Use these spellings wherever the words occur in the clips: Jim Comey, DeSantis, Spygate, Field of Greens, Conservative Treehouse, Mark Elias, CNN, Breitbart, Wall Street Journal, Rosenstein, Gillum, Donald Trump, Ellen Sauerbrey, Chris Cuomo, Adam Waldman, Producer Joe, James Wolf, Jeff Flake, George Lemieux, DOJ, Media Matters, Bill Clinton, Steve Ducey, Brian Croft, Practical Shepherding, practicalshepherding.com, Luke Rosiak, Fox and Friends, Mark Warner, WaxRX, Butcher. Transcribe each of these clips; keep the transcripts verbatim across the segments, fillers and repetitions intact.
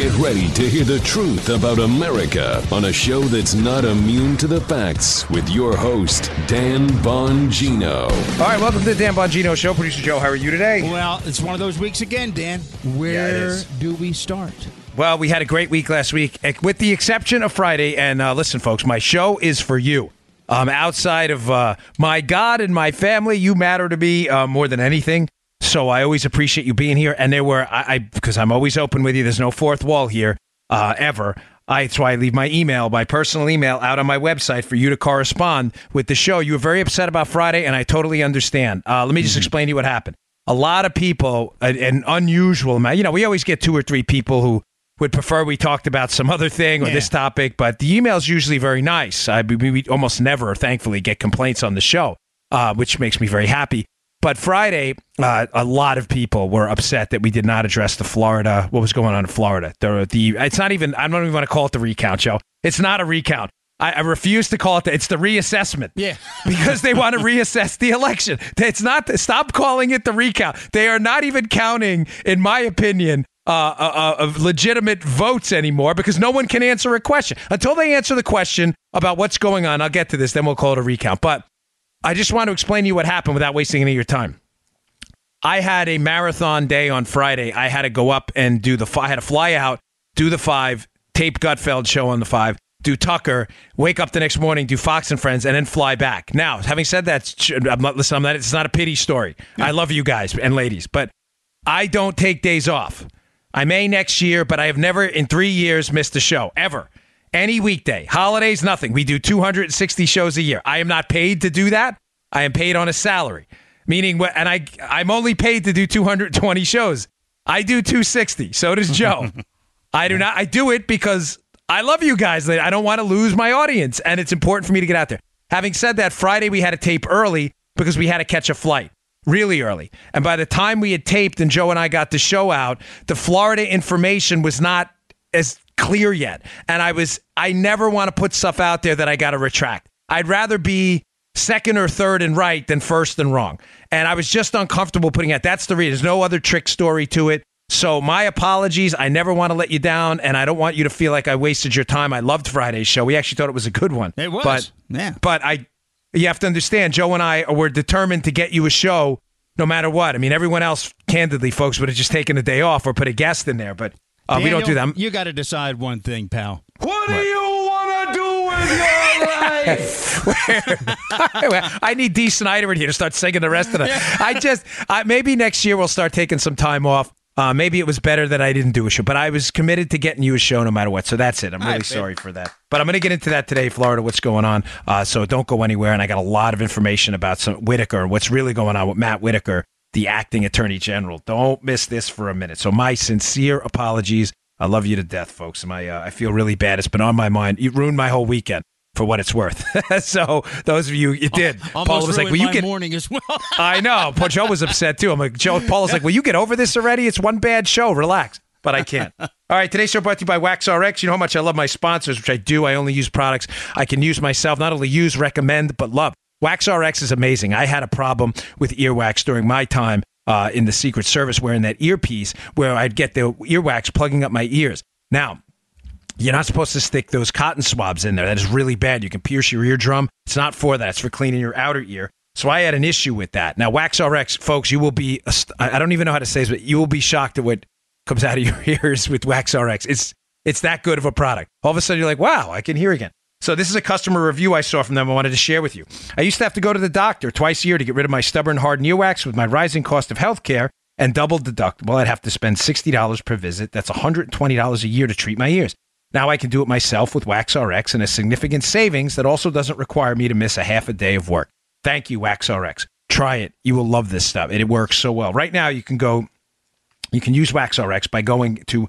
Get ready to hear the truth about America on a show that's not immune to the facts with your host, Dan Bongino. All right, welcome to the Dan Bongino Show. Producer Joe, how are you today? Well, it's one of those weeks again, Dan. Where yeah, do we start? Well, we had a great week last week, with the exception of Friday. And uh, listen, folks, my show is for you. Um, outside of uh, my God and my family, you matter to me uh, more than anything. So I always appreciate you being here. And there were, I, I because I'm always open with you. There's no fourth wall here, uh, ever. I, that's why I leave my email, my personal email, out on my website for you to correspond with the show. You were very upset about Friday, and I totally understand. Uh, let me just explain to you what happened. A lot of people, an, an unusual amount. You know, we always get two or three people who would prefer we talked about some other thing or yeah. this topic, but the email's usually very nice. I, we, we almost never, thankfully, get complaints on the show, uh, which makes me very happy. But Friday, uh, a lot of people were upset that we did not address the Florida, what was going on in Florida. The, the It's not even, I don't even want to call it the recount, Joe. It's not a recount. I, I refuse to call it that. It's the reassessment. Yeah. Because they want to reassess the election. It's not, stop calling it the recount. They are not even counting, in my opinion, uh, uh, uh, legitimate votes anymore because no one can answer a question. Until they answer the question about what's going on, I'll get to this, then we'll call it a recount. But I just want to explain to you what happened without wasting any of your time. I had a marathon day on Friday. I had to go up and do the I had to fly out, do the Five, tape Gutfeld show on the Five, do Tucker, wake up the next morning, do Fox and Friends, and then fly back. Now, having said that, I'm not, listen, I'm not, it's not a pity story. Yeah. I love you guys and ladies, but I don't take days off. I may next year, but I have never in three years missed a show, ever. Any weekday, holidays, nothing. We do two hundred sixty shows a year. I am not paid to do that. I am paid on a salary, meaning, and I, I'm only paid to do two hundred twenty shows. I do two sixty. So does Joe. I do not. I do it because I love you guys. I don't want to lose my audience, and it's important for me to get out there. Having said that, Friday we had to tape early because we had to catch a flight. Really early. And by the time we had taped and Joe and I got the show out, the Florida information was not as clear yet. And I was, I never want to put stuff out there that I got to retract. I'd rather be second or third and right than first and wrong. And I was just uncomfortable putting out. That's the reason. There's no other trick story to it. So my apologies. I never want to let you down. And I don't want you to feel like I wasted your time. I loved Friday's show. We actually thought it was a good one. It was. But, yeah. but I, you have to understand, Joe and I were determined to get you a show no matter what. I mean, everyone else, candidly, folks, would have just taken a day off or put a guest in there. But Uh, Daniel, we don't do that. I'm- you got to decide one thing, pal. What do what? you want to do with your life? Where, I need Dee Snider in here to start singing the rest of it. I just, I, maybe next year we'll start taking some time off. Uh, maybe it was better that I didn't do a show, but I was committed to getting you a show no matter what. So that's it. I'm really I sorry think. for that. But I'm going to get into that today, Florida, what's going on. Uh, so don't go anywhere. And I got a lot of information about some Whitaker, what's really going on with Matt Whitaker, the acting attorney general. Don't miss this for a minute. So my sincere apologies. I love you to death, folks. My, uh, I feel really bad. It's been on my mind. You ruined my whole weekend for what it's worth. So those of you, you did. Almost Paula was like, well, you my get... morning as well. I know. But Joe was upset too. I'm like, Joe, Paula's like, will you get over this already? It's one bad show. Relax. But I can't. All right. Today's show brought to you by WaxRX. You know how much I love my sponsors, which I do. I only use products I can use myself. Not only use, recommend, but love. WaxRX is amazing. I had a problem with earwax during my time uh, in the Secret Service wearing that earpiece where I'd get the earwax plugging up my ears. Now, you're not supposed to stick those cotton swabs in there. That is really bad. You can pierce your eardrum. It's not for that. It's for cleaning your outer ear. So I had an issue with that. Now, WaxRX, folks, you will be, ast- I don't even know how to say this, but you will be shocked at what comes out of your ears with WaxRX. It's, it's that good of a product. All of a sudden, you're like, wow, I can hear again. So this is a customer review I saw from them I wanted to share with you. I used to have to go to the doctor twice a year to get rid of my stubborn, hard earwax with my rising cost of health care and double deductible. I'd have to spend sixty dollars per visit. That's one hundred twenty dollars a year to treat my ears. Now I can do it myself with WaxRX and a significant savings that also doesn't require me to miss a half a day of work. Thank you, WaxRX. Try it. You will love this stuff. And it works so well. Right now you can go, you can use WaxRX by going to,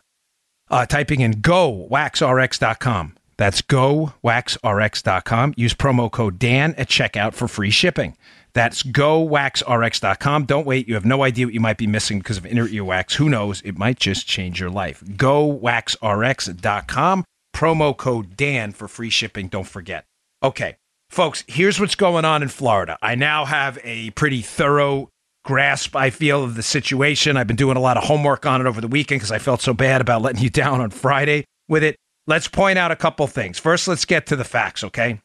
uh, typing in go wax R X dot com. That's go wax R X dot com. Use promo code Dan at checkout for free shipping. That's go wax R X dot com. Don't wait. You have no idea what you might be missing because of inner earwax. Who knows? It might just change your life. go wax R X dot com. Promo code Dan for free shipping. Don't forget. Okay, folks, here's what's going on in Florida. I now have a pretty thorough grasp, I feel, of the situation. I've been doing a lot of homework on it over the weekend because I felt so bad about letting you down on Friday with it. Let's point out a couple things. First, let's get to the facts, okay?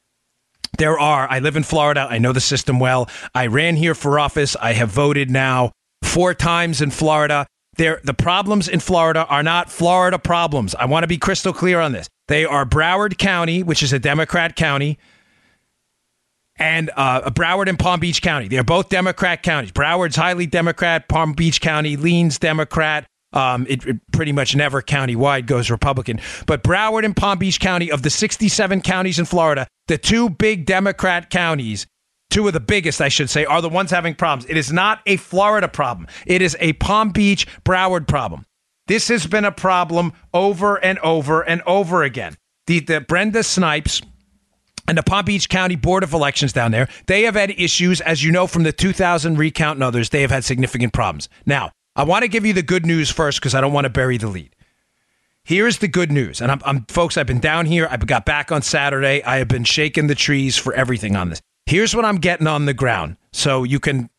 There are, I live in Florida, I know the system well. I ran here for office. I have voted now four times in Florida. There, the problems in Florida are not Florida problems. I want to be crystal clear on this. They are Broward County, which is a Democrat county, and uh, Broward and Palm Beach County. They're both Democrat counties. Broward's highly Democrat. Palm Beach County leans Democrat. Um, it, it pretty much never countywide goes Republican. But Broward and Palm Beach County, of the sixty-seven counties in Florida, the two big Democrat counties, two of the biggest, I should say, are the ones having problems. It is not a Florida problem. It is a Palm Beach, Broward problem. This has been a problem over and over and over again. The, the Brenda Snipes and the Palm Beach County Board of Elections down there, they have had issues, as you know, from the two thousand recount and others. They have had significant problems. Now, I want to give you the good news first because I don't want to bury the lead. Here's the good news. And I'm, I'm folks, I've been down here. I got back on Saturday. I have been shaking the trees for everything on this. Here's what I'm getting on the ground. So you can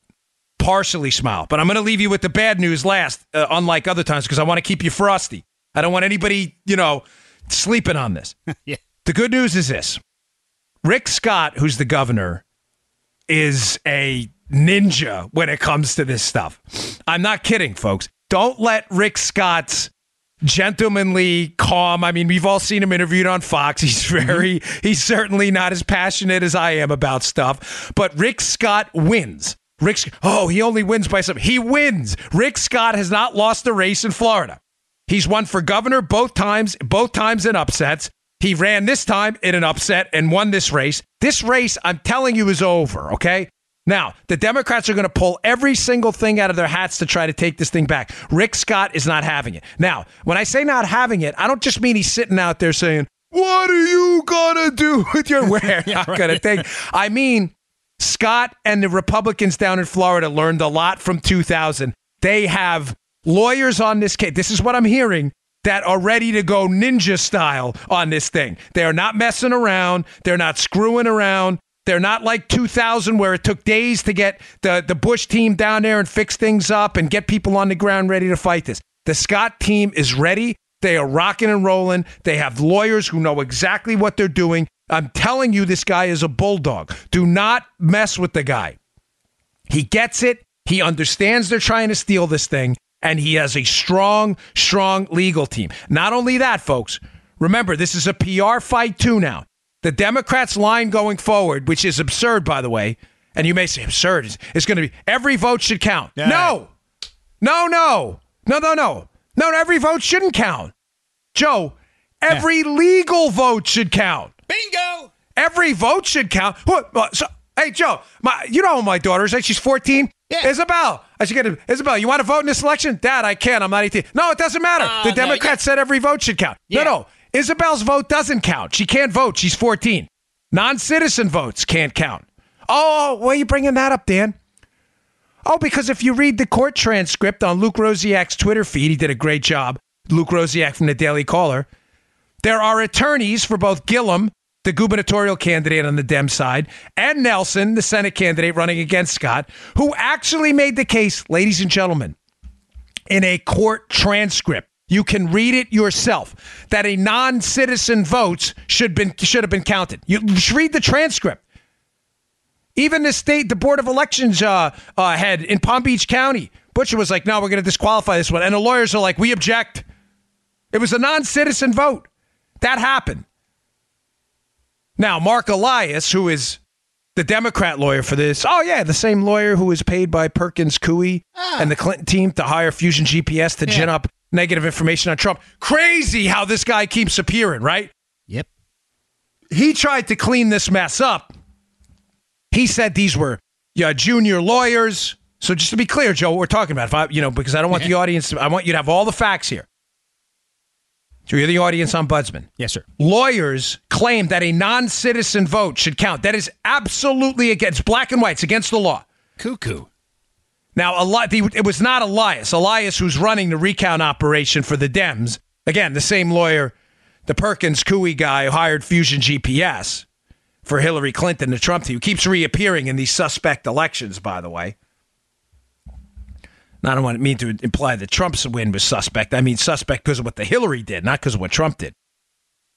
partially smile. But I'm going to leave you with the bad news last, uh, unlike other times, because I want to keep you frosty. I don't want anybody, you know, sleeping on this. Yeah. The good news is this. Rick Scott, who's the governor, is a ninja when it comes to this stuff. I'm not kidding, folks. Don't let Rick Scott's gentlemanly, calm. I mean, we've all seen him interviewed on Fox. He's very, he's certainly not as passionate as I am about stuff. But Rick Scott wins. Rick, oh, he only wins by something. He wins. Rick Scott has not lost a race in Florida. He's won for governor both times, both times in upsets. He ran this time in an upset and won this race. This race, I'm telling you, is over, okay? Now, the Democrats are going to pull every single thing out of their hats to try to take this thing back. Rick Scott is not having it. Now, when I say not having it, I don't just mean he's sitting out there saying, what are you going to do with your we're not going to take? I mean, Scott and the Republicans down in Florida learned a lot from two thousand. They have lawyers on this case. This is what I'm hearing, that are ready to go ninja style on this thing. They are not messing around. They're not screwing around. They're not like two thousand where it took days to get the, the Bush team down there and fix things up and get people on the ground ready to fight this. The Scott team is ready. They are rocking and rolling. They have lawyers who know exactly what they're doing. I'm telling you, this guy is a bulldog. Do not mess with the guy. He gets it. He understands they're trying to steal this thing. And he has a strong, strong legal team. Not only that, folks, remember, this is a P R fight too now. The Democrats' line going forward, which is absurd, by the way, and you may say absurd, it's, it's going to be every vote should count. Yeah. No, no, no, no, no, no, no, every vote shouldn't count. Joe, every yeah. legal vote should count. Bingo. Every vote should count. So, hey, Joe, my, you know my daughter is, she's fourteen. Yeah. Isabel, I should get it. Isabel, you want to vote in this election? Dad, I can't. I'm not eighteen. No, it doesn't matter. Uh, the Democrats no, yeah. said every vote should count. Yeah. No, no. Isabel's vote doesn't count. She can't vote. She's fourteen. Non-citizen votes can't count. Oh, why are you bringing that up, Dan? Oh, because if you read the court transcript on Luke Rosiak's Twitter feed, he did a great job. Luke Rosiak from the Daily Caller. There are attorneys for both Gillum, the gubernatorial candidate on the Dem side, and Nelson, the Senate candidate running against Scott, who actually made the case, ladies and gentlemen, in a court transcript. You can read it yourself, that a non-citizen votes should been should have been counted. You read the transcript. Even the state, the Board of Elections uh, uh, head in Palm Beach County, Butcher was like, no, we're going to disqualify this one. And the lawyers are like, we object. It was a non-citizen vote. That happened. Now, Mark Elias, who is the Democrat lawyer for this, oh, yeah, the same lawyer who was paid by Perkins Coie ah. and the Clinton team to hire Fusion G P S to yeah. gin up negative information on Trump. Crazy how this guy keeps appearing, right? Yep. He tried to clean this mess up. He said these were yeah, junior lawyers. So just to be clear, Joe, what we're talking about, if I, you know, because I don't want the audience to, I want you to have all the facts here. So you're the audience ombudsman. Yes, sir. Lawyers claim that a non-citizen vote should count. That is absolutely against black and white. It's against the law. Cuckoo. Now, it was not Elias. Elias, who's running the recount operation for the Dems. Again, the same lawyer, the Perkins Coie guy who hired Fusion G P S for Hillary Clinton, the Trump team, who keeps reappearing in these suspect elections, by the way. I don't want me to imply that Trump's win was suspect. I mean suspect because of what the Hillary did, not because of what Trump did.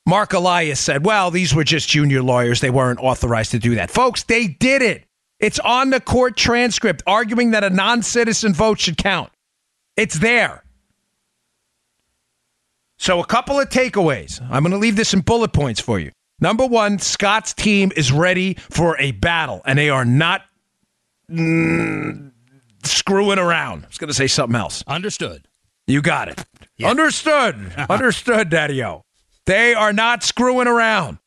Mark Elias said, well, these were just junior lawyers. They weren't authorized to do that. Folks, they did it. It's on the court transcript arguing that a non-citizen vote should count. It's there. So a couple of takeaways. I'm going to leave this in bullet points for you. Number one, Scott's team is ready for a battle, and they are not mm, screwing around. I was going to say something else. Understood. You got it. Yeah. Understood. Understood, Daddy-o. They are not screwing around.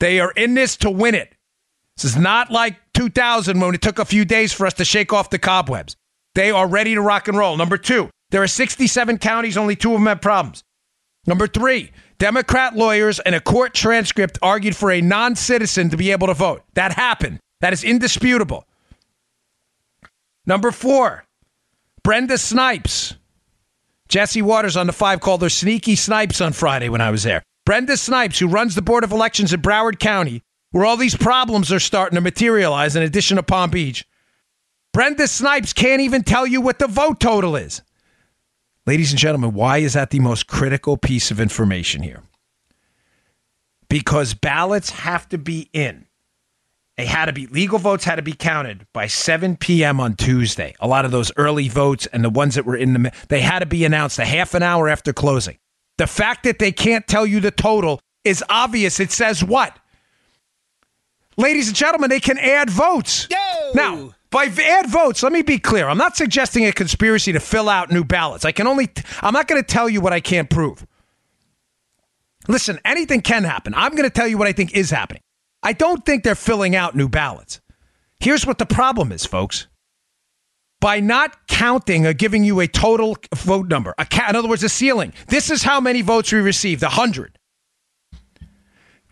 They are in this to win it. This is not like two thousand when it took a few days for us to shake off the cobwebs. They are ready to rock and roll. Number two, there are sixty-seven counties, only two of them have problems. Number three, Democrat lawyers and a court transcript argued for a non-citizen to be able to vote. That happened. That is indisputable. Number four, Brenda Snipes. Jesse Waters on The Five called her sneaky Snipes on Friday when I was there. Brenda Snipes, who runs the Board of Elections in Broward County, where all these problems are starting to materialize in addition to Palm Beach. Brenda Snipes can't even tell you what the vote total is. Ladies and gentlemen, why is that the most critical piece of information here? Because ballots have to be in. They had to be, legal votes had to be counted by seven p.m. on Tuesday. A lot of those early votes and the ones that were in the, they had to be announced a half an hour after closing. The fact that they can't tell you the total is obvious. It says what? Ladies and gentlemen, they can add votes. Yo! Now, by add votes, let me be clear. I'm not suggesting a conspiracy to fill out new ballots. I can only, t- I'm not going to tell you what I can't prove. Listen, anything can happen. I'm going to tell you what I think is happening. I don't think they're filling out new ballots. Here's what the problem is, folks. By not counting or giving you a total vote number, a ca- in other words, a ceiling. This is how many votes we received, one hundred.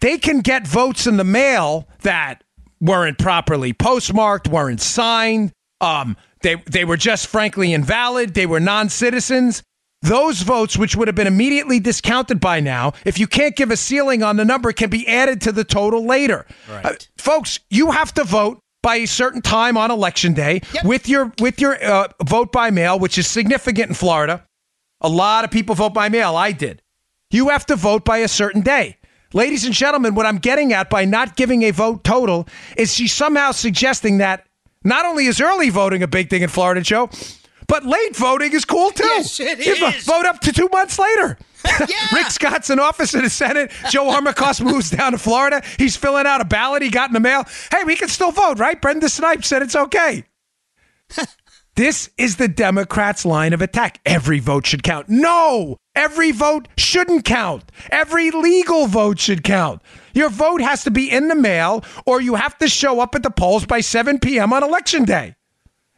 They can get votes in the mail that weren't properly postmarked, weren't signed. Um, they, they were just frankly invalid. They were non-citizens. Those votes, which would have been immediately discounted by now, if you can't give a ceiling on the number, can be added to the total later. Right. Uh, folks, you have to vote by a certain time on election day, yep, with your with your uh, vote by mail, which is significant in Florida. A lot of people vote by mail. I did. You have to vote by a certain day. Ladies and gentlemen, what I'm getting at by not giving a vote total is she's somehow suggesting that not only is early voting a big thing in Florida, Joe, but late voting is cool, too. Yes, it is. You vote up to two months later. Yeah. Rick Scott's in office in the Senate. Joe Armacost moves down to Florida. He's filling out a ballot he got in the mail. Hey, we can still vote, right? Brenda Snipes said it's okay. This is the Democrats' line of attack. Every vote should count. No, every vote shouldn't count. Every legal vote should count. Your vote has to be in the mail, or you have to show up at the polls by seven p.m. on Election Day.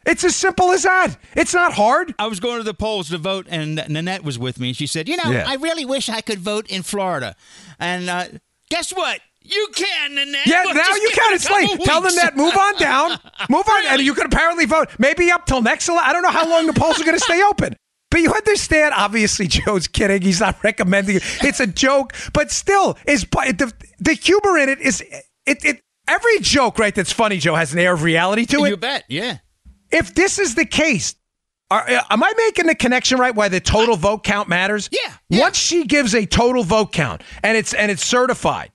It's as simple as that. It's not hard. I was going to the polls to vote, and Nanette was with me. She said, you know, yeah. I really wish I could vote in Florida. And uh, guess what? You can, Nanette. Yeah, now you can. It's late. Weeks. Tell Nanette, move on down. Move on. Really? And you can apparently vote. Maybe up till next election. I don't know how long the polls are going to stay open. But you understand, obviously, Joe's kidding. He's not recommending it. It's a joke. But still, is the, the humor in it is, it, it. every joke, right, that's funny, Joe, has an air of reality to it. You bet, yeah. If this is the case, are, am I making the connection right why the total vote count matters? Yeah, yeah. Once she gives a total vote count and it's and it's certified,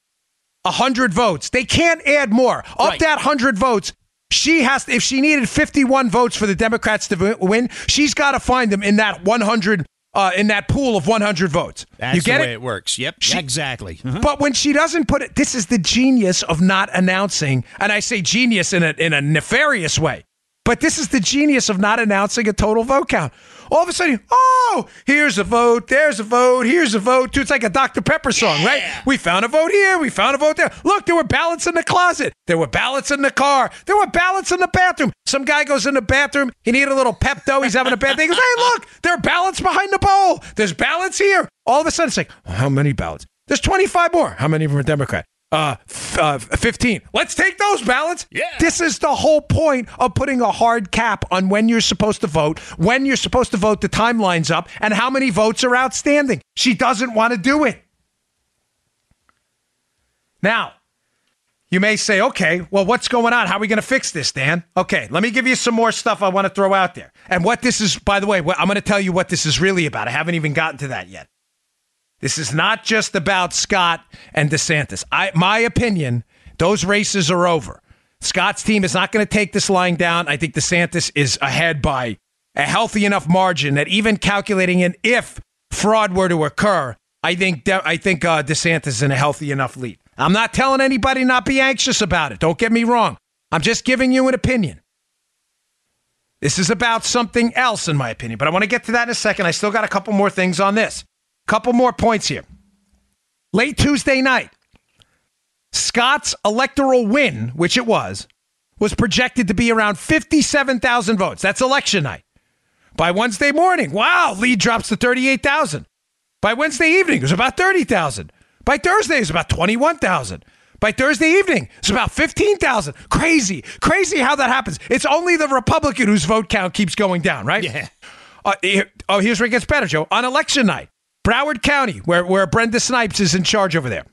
one hundred votes, they can't add more. Of right. that one hundred votes, she has. If she needed fifty-one votes for the Democrats to win, she's got to find them in that one hundred uh, in that pool of one hundred votes. That's you get the way it, it works. Yep, she, exactly. Uh-huh. But when she doesn't put it, this is the genius of not announcing, and I say genius in a in a nefarious way. But this is the genius of not announcing a total vote count. All of a sudden, oh, here's a vote, there's a vote, here's a vote, too. It's like a Doctor Pepper song, yeah. right? We found a vote here, we found a vote there. Look, there were ballots in the closet. There were ballots in the car. There were ballots in the bathroom. Some guy goes in the bathroom, he needed a little Pepto, he's having a bad day. He goes, hey, look, there are ballots behind the bowl. There's ballots here. All of a sudden, it's like, oh, how many ballots? There's twenty-five more. How many of them are Democrat? Uh, f- uh, fifteen. Let's take those ballots. Yeah. This is the whole point of putting a hard cap on when you're supposed to vote, when you're supposed to vote, the timeline's up, and how many votes are outstanding. She doesn't want to do it. Now, You may say, okay, well, what's going on? How are we going to fix this, Dan? Okay, let me give you some more stuff I want to throw out there. And what this is, by the way, I'm going to tell you what this is really about. I haven't even gotten to that yet. This is not just about Scott and DeSantis. I, my opinion, those races are over. Scott's team is not going to take this lying down. I think DeSantis is ahead by a healthy enough margin that even calculating in if fraud were to occur, I think De- I think uh, DeSantis is in a healthy enough lead. I'm not telling anybody not be anxious about it. Don't get me wrong. I'm just giving you an opinion. This is about something else, in my opinion. But I want to get to that in a second. I still got a couple more things on this. Couple more points here. Late Tuesday night, Scott's electoral win, which it was, was projected to be around fifty-seven thousand votes. That's election night. By Wednesday morning, wow, lead drops to thirty-eight thousand. By Wednesday evening, it was about thirty thousand. By Thursday, it was about twenty-one thousand. By Thursday evening, it's about fifteen thousand. Crazy, crazy how that happens. It's only the Republican whose vote count keeps going down, right? Yeah. Uh, oh, here's where it gets better, Joe. On election night, Broward County, where, where Brenda Snipes is in charge over there.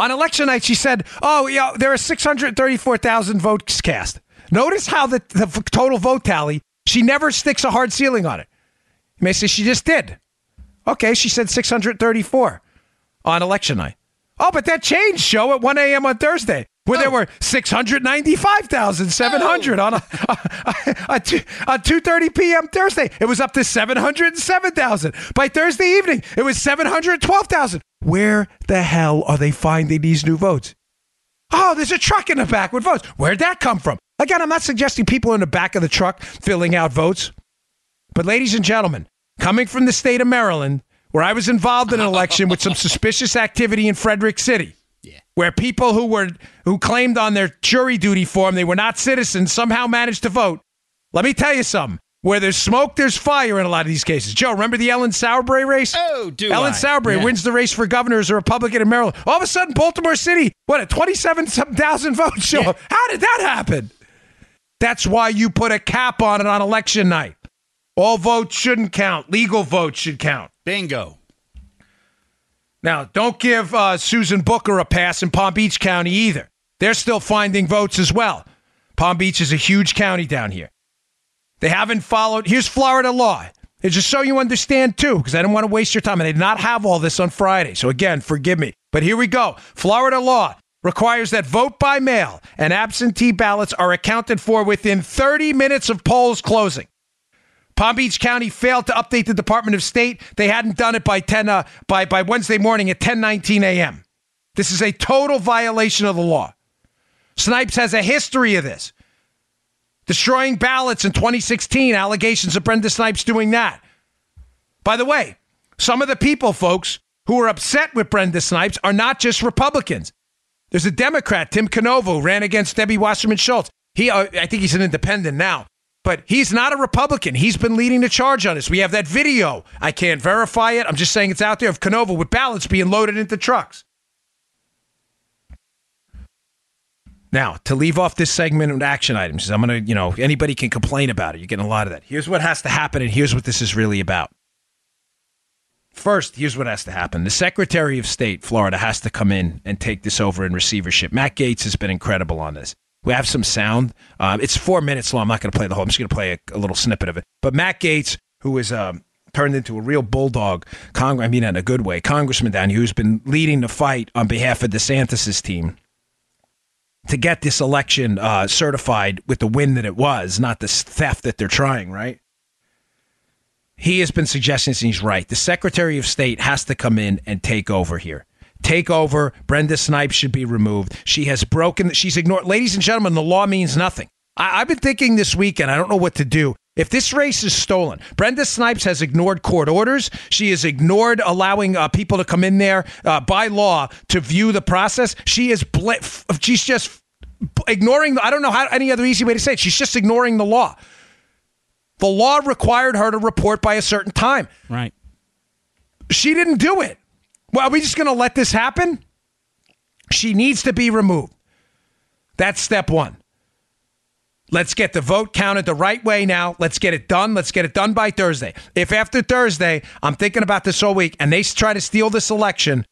On election night, she said, oh, you know, there are six hundred thirty-four thousand votes cast. Notice how the, the total vote tally, she never sticks a hard ceiling on it. You may say she just did. Okay, she said six hundred thirty-four on election night. Oh, but that changed, Joe, at one a.m. on Thursday, where oh. there were six hundred ninety-five thousand seven hundred oh. on a, a, a, two, a two thirty p.m. Thursday. It was up to seven hundred seven thousand. By Thursday evening, it was seven hundred twelve thousand. Where the hell are they finding these new votes? Oh, there's a truck in the back with votes. Where'd that come from? Again, I'm not suggesting people in the back of the truck filling out votes. But ladies and gentlemen, coming from the state of Maryland, where I was involved in an election with some suspicious activity in Frederick City, yeah, where people who were who claimed on their jury duty form they were not citizens somehow managed to vote. Let me tell you something. Where there's smoke, there's fire in a lot of these cases. Joe, remember the Ellen Sauerbrey race? Oh, do Ellen I? Sauerbrey yeah. wins the race for governor as a Republican in Maryland. All of a sudden, Baltimore City, what, a twenty-seven thousand votes, Joe. Yeah. How did that happen? That's why you put a cap on it on election night. All votes shouldn't count. Legal votes should count. Bingo. Now, don't give uh, Susan Booker a pass in Palm Beach County either. They're still finding votes as well. Palm Beach is a huge county down here. They haven't followed. Here's Florida law. It's just so you understand, too, because I didn't want to waste your time. And I did not have all this on Friday. So, again, forgive me. But here we go. Florida law requires that vote by mail and absentee ballots are accounted for within thirty minutes of polls closing. Palm Beach County failed to update the Department of State. They hadn't done it by ten uh, by by Wednesday morning at ten nineteen a.m. This is a total violation of the law. Snipes has a history of this. Destroying ballots in twenty sixteen, allegations of Brenda Snipes doing that. By the way, some of the people, folks, who are upset with Brenda Snipes are not just Republicans. There's a Democrat, Tim Canova, who ran against Debbie Wasserman Schultz. He, uh, I think he's an independent now, but he's not a Republican. He's been leading the charge on this. We have that video. I can't verify it. I'm just saying it's out there of Canova with ballots being loaded into trucks. Now, to leave off this segment with action items, I'm going to, you know, anybody can complain about it. You're getting a lot of that. Here's what has to happen, and here's what this is really about. First, here's what has to happen. The Secretary of State, Florida, has to come in and take this over in receivership. Matt Gaetz has been incredible on this. We have some sound. Um, it's four minutes long. I'm not going to play the whole. I'm just going to play a, a little snippet of it. But Matt Gaetz, who is um, turned into a real bulldog, Cong- I mean, in a good way, congressman down here, who's been leading the fight on behalf of DeSantis' team to get this election uh, certified with the win that it was, not the theft that they're trying, right? He has been suggesting this, and he's right. The Secretary of State has to come in and take over here. Take over. Brenda Snipes should be removed. She has broken. She's ignored. Ladies and gentlemen, the law means nothing. I, I've been thinking this weekend. I don't know what to do. If this race is stolen, Brenda Snipes has ignored court orders. She has ignored allowing uh, people to come in there uh, by law to view the process. She is bl- f- she's just ignoring. The, I don't know how any other easy way to say it. She's just ignoring the law. The law required her to report by a certain time. Right. She didn't do it. Well, are we just going to let this happen? She needs to be removed. That's step one. Let's get the vote counted the right way now. Let's get it done. Let's get it done by Thursday. If after Thursday, I'm thinking about this all week, and they try to steal this election,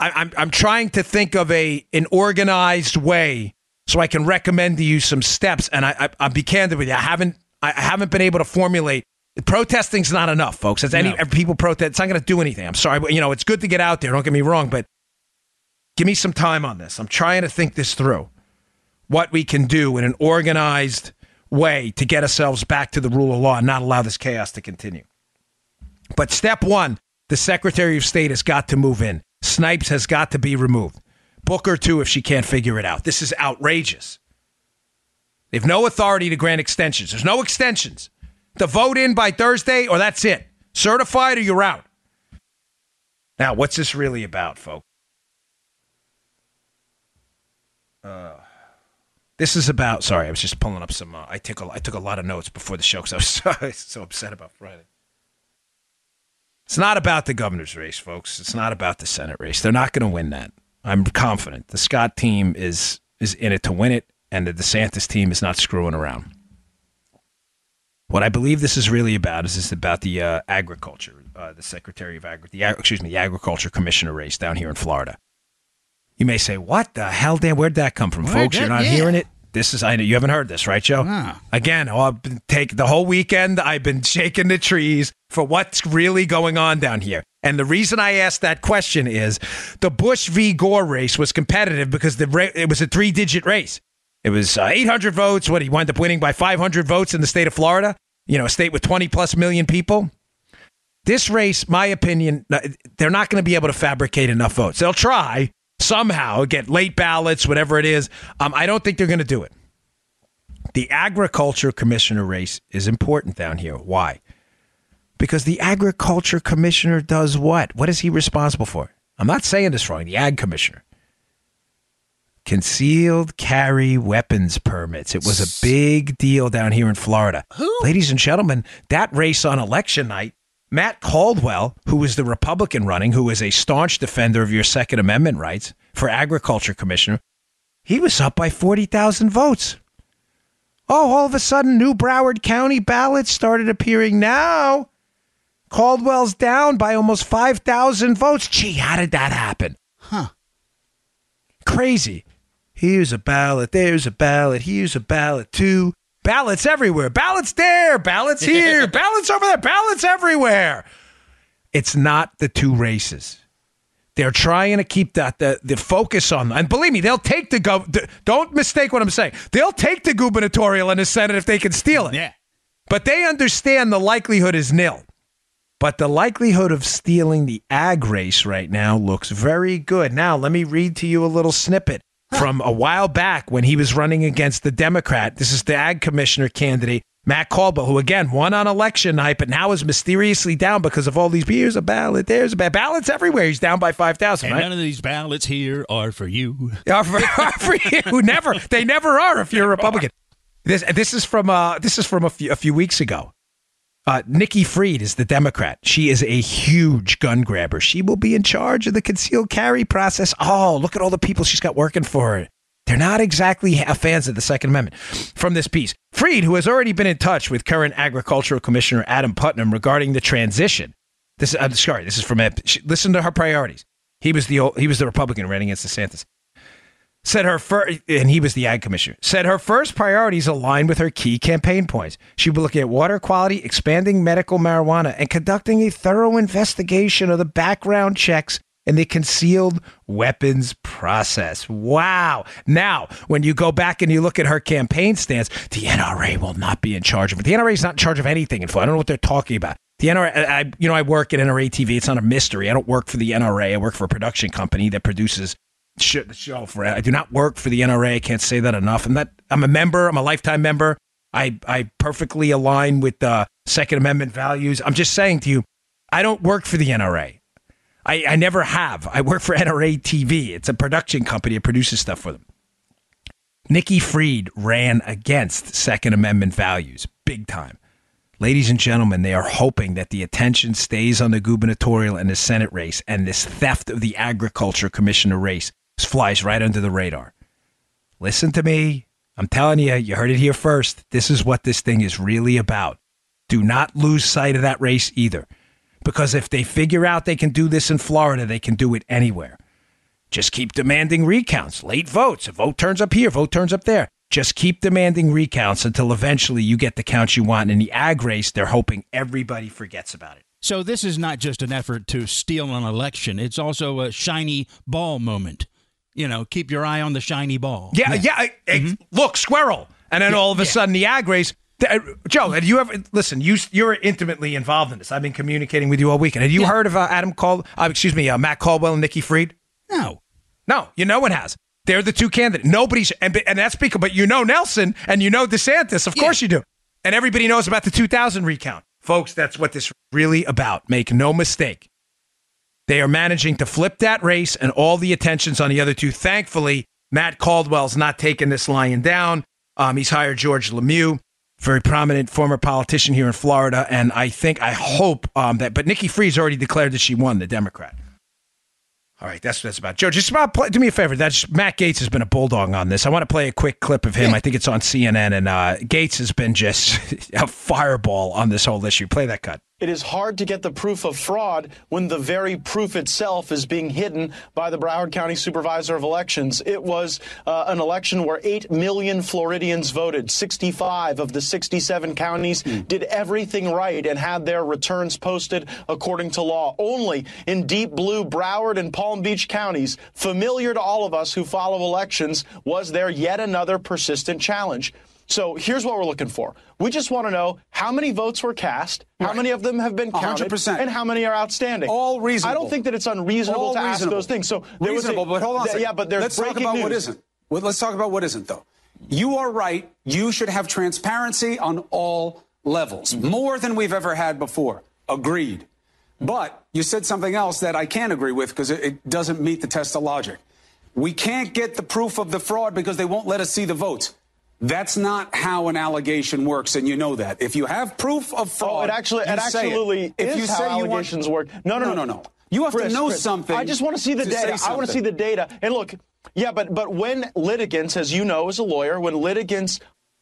I, I'm I'm trying to think of a an organized way so I can recommend to you some steps. And I, I I'll be candid with you. I haven't I haven't been able to formulate. Protesting's not enough, folks. As any no. people protest, it's not going to do anything. I'm sorry, but you know it's good to get out there. Don't get me wrong, but give me some time on this. I'm trying to think this through. What we can do in an organized way to get ourselves back to the rule of law and not allow this chaos to continue. But step one, the Secretary of State has got to move in. Snipes has got to be removed. Booker, too, if she can't figure it out. This is outrageous. They have no authority to grant extensions. There's no extensions. The vote in by Thursday, or that's it. Certified or you're out. Now, what's this really about, folks? Uh... This is about, sorry, I was just pulling up some, uh, I, took a, I took a lot of notes before the show because I was so, I was so upset about Friday. It's not about the governor's race, folks. It's not about the Senate race. They're not going to win that. I'm confident. The Scott team is is in it to win it, and the DeSantis team is not screwing around. What I believe this is really about is it's about the uh, agriculture, uh, the Secretary of Agriculture, excuse me, the Agriculture Commissioner race down here in Florida. You may say, what the hell, Dan? Where'd that come from, Where'd folks? That, You're not yeah. hearing it. This is, I know you haven't heard this, right, Joe? No. Again, oh, I've been take the whole weekend, I've been shaking the trees for what's really going on down here. And the reason I asked that question is the Bush v. Gore race was competitive because the ra- it was a three-digit race. It was uh, eight hundred votes. What, he wound up winning by five hundred votes in the state of Florida? You know, a state with twenty-plus million people? This race, my opinion, they're not going to be able to fabricate enough votes. They'll try. Somehow get late ballots, whatever it is. Um, I don't think they're going to do it. The agriculture commissioner race is important down here. Why? Because the agriculture commissioner does what? What is he responsible for? I'm not saying this wrong. The ag commissioner. Concealed carry weapons permits. It was a big deal down here in Florida. Who? Ladies and gentlemen, that race on election night, Matt Caldwell, who is the Republican running, who is a staunch defender of your Second Amendment rights for agriculture commissioner, he was up by forty thousand votes. Oh, all of a sudden, new Broward County ballots started appearing now. Caldwell's down by almost five thousand votes. Gee, how did that happen? Huh. Crazy. Here's a ballot. There's a ballot. Here's a ballot, too. Ballots everywhere. Ballots there. Ballots here. Ballots over there. Ballots everywhere. It's not the two races. They're trying to keep that the, the focus on them. And believe me, they'll take the gov. The, don't mistake what I'm saying. They'll take the gubernatorial and the Senate if they can steal it. Yeah. But they understand the likelihood is nil. But the likelihood of stealing the ag race right now looks very good. Now, let me read to you a little snippet. From a while back when he was running against the Democrat, this is the ag commissioner candidate, Matt Caldwell, who again won on election night, but now is mysteriously down because of all these, here's a ballot, there's a ballot. Ballots everywhere. He's down by five thousand, right? And none of these ballots here are for you. Are for, are for you. Never. They never are if you're a Republican. This this is from, uh, this is from a, few, a few weeks ago. Uh, Nikki Fried is the Democrat. She is a huge gun grabber. She will be in charge of the concealed carry process. Oh, look at all the people she's got working for her. They're not exactly fans of the Second Amendment. From this piece, Fried, who has already been in touch with current Agricultural Commissioner Adam Putnam regarding the transition. This, I'm sorry, this is from, she, listen to her priorities. He was the he was the Republican running against DeSantis. Said her first, and he was the ag commissioner, said her first priorities align with her key campaign points. She will look at water quality, expanding medical marijuana, and conducting a thorough investigation of the background checks and the concealed weapons process. Wow. Now, when you go back and you look at her campaign stance, the N R A will not be in charge of it. The N R A is not in charge of anything. In fact, I don't know what they're talking about. The N R A, I, you know, I work at N R A T V. It's not a mystery. I don't work for the N R A. I work for a production company that produces Shit, the show for I do not work for the N R A. I can't say that enough. I'm not. I'm a member. I'm a lifetime member. I I perfectly align with the uh, Second Amendment values. I'm just saying to you, I don't work for the N R A. I, I never have. I work for N R A T V. It's a production company that produces stuff for them. Nikki Fried ran against Second Amendment values big time. Ladies and gentlemen, they are hoping that the attention stays on the gubernatorial and the Senate race and this theft of the agriculture commissioner race flies right under the radar. Listen to me. I'm telling you, you heard it here first. This is what this thing is really about. Do not lose sight of that race either, because if they figure out they can do this in Florida, they can do it anywhere. Just keep demanding recounts, late votes. A vote turns up here, vote turns up there. Just keep demanding recounts until eventually you get the counts you want. In the ag race, they're hoping everybody forgets about it. So this is not just an effort to steal an election. It's also a shiny ball moment. You know, keep your eye on the shiny ball. Yeah, yeah. yeah I, mm-hmm. I, look, squirrel. And then yeah, all of a yeah. sudden the ag race. Th- Joe, have you ever, listen, you, you're intimately involved in this. I've been communicating with you all weekend. Have you yeah. heard of uh, Adam Caldwell, uh, excuse me, uh, Matt Caldwell and Nikki Fried? No. No, you know one has. They're the two candidates. Nobody's, and, and that's because, but you know Nelson and you know DeSantis. Of yeah. course you do. And everybody knows about the two thousand recount. Folks, that's what this is really about. Make no mistake. They are managing to flip that race and all the attention's on the other two. Thankfully, Matt Caldwell's not taking this lying down. Um, he's hired George Lemieux, very prominent former politician here in Florida. And I think, I hope um, that, but Nikki Fried's already declared that she won, the Democrat. All right, that's what that's about. Joe, just about play, do me a favor. That's Matt Gaetz has been a bulldog on this. I want to play a quick clip of him. I think it's on C N N. And uh, Gaetz has been just a fireball on this whole issue. Play that cut. It is hard to get the proof of fraud when the very proof itself is being hidden by the Broward County Supervisor of Elections. It was uh, an election where eight million Floridians voted. sixty-five of the sixty-seven counties mm. did everything right and had their returns posted according to law. Only in deep blue Broward and Palm Beach counties, familiar to all of us who follow elections, was there yet another persistent challenge. So here's what we're looking for. We just want to know how many votes were cast, how right. many of them have been counted, one hundred percent. And how many are outstanding. All reasonable. I don't think that it's unreasonable All to reasonable. ask those things. So there reasonable, was a, but hold on. Th- yeah, but there's Let's breaking talk about news. what isn't. Well, let's talk about what isn't, though. You are right. You should have transparency on all levels, mm-hmm. more than we've ever had before. Agreed. But you said something else that I can't agree with because it, it doesn't meet the test of logic. We can't get the proof of the fraud because they won't let us see the votes. That's not how an allegation works, and you know that. If you have proof of fraud, oh, it actually, you it say absolutely it. If is you say how you allegations want, work. No, no, no, no, no. You have Chris, to know Chris, something. I just want to see the to data. I want to see the data. And look, yeah, but but when litigants, as you know, as a lawyer, when litigants,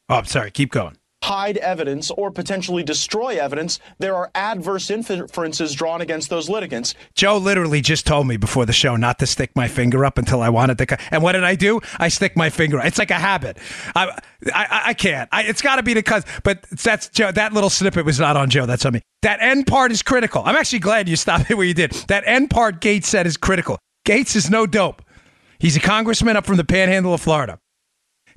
oh, I'm sorry, keep going. hide evidence or potentially destroy evidence, there are adverse inferences drawn against those litigants. Joe literally just told me before the show not to stick my finger up until I wanted to. And what did I do? I stick my finger. It's like a habit. I I, I can't. I, it's got to be because. But that's Joe. That little snippet was not on Joe. That's on me. That end part is critical. I'm actually glad you stopped it where you did. That end part Gaetz said is critical. Gaetz is no dope. He's a congressman up from the panhandle of Florida.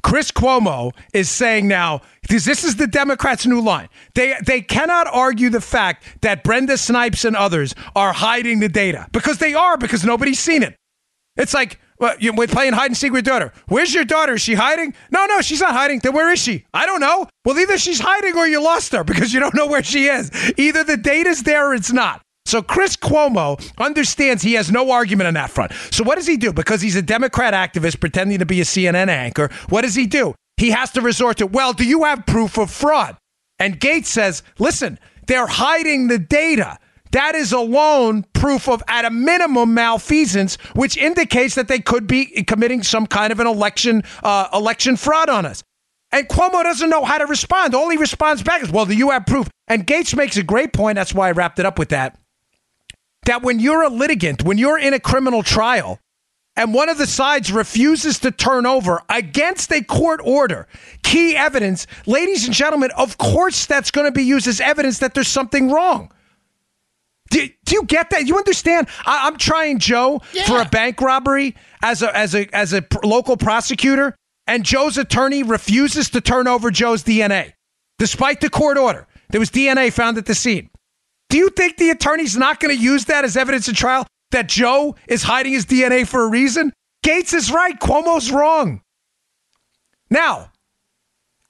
Chris Cuomo is saying now, this is the Democrats' new line. They they cannot argue the fact that Brenda Snipes and others are hiding the data. Because they are, because nobody's seen it. It's like, well, you're playing hide and seek with your daughter. Where's your daughter? Is she hiding? No, no, she's not hiding. Then where is she? I don't know. Well, either she's hiding or you lost her because you don't know where she is. Either the data's there or it's not. So Chris Cuomo understands he has no argument on that front. So what does he do? Because he's a Democrat activist pretending to be a C N N anchor. What does he do? He has to resort to, well, do you have proof of fraud? And Gaetz says, listen, they're hiding the data. That is alone proof of, at a minimum, malfeasance, which indicates that they could be committing some kind of an election uh, election fraud on us. And Cuomo doesn't know how to respond. All he responds back is, well, do you have proof? And Gaetz makes a great point. That's why I wrapped it up with that. That when you're a litigant, when you're in a criminal trial, and one of the sides refuses to turn over against a court order, key evidence, ladies and gentlemen, of course that's going to be used as evidence that there's something wrong. Do, do you get that? You understand? I, I'm trying Joe yeah. for a bank robbery as a as a as a pr- local prosecutor, and Joe's attorney refuses to turn over Joe's D N A, despite the court order. There was D N A found at the scene. Do you think the attorney's not going to use that as evidence in trial that Joe is hiding his D N A for a reason? Gaetz is right. Cuomo's wrong. Now,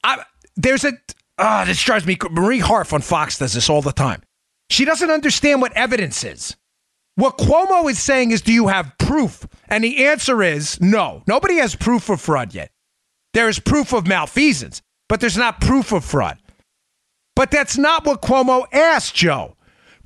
I, there's a, ah, uh, this drives me. Marie Harf on Fox does this all the time. She doesn't understand what evidence is. What Cuomo is saying is, do you have proof? And the answer is no. Nobody has proof of fraud yet. There is proof of malfeasance, but there's not proof of fraud. But that's not what Cuomo asked, Joe.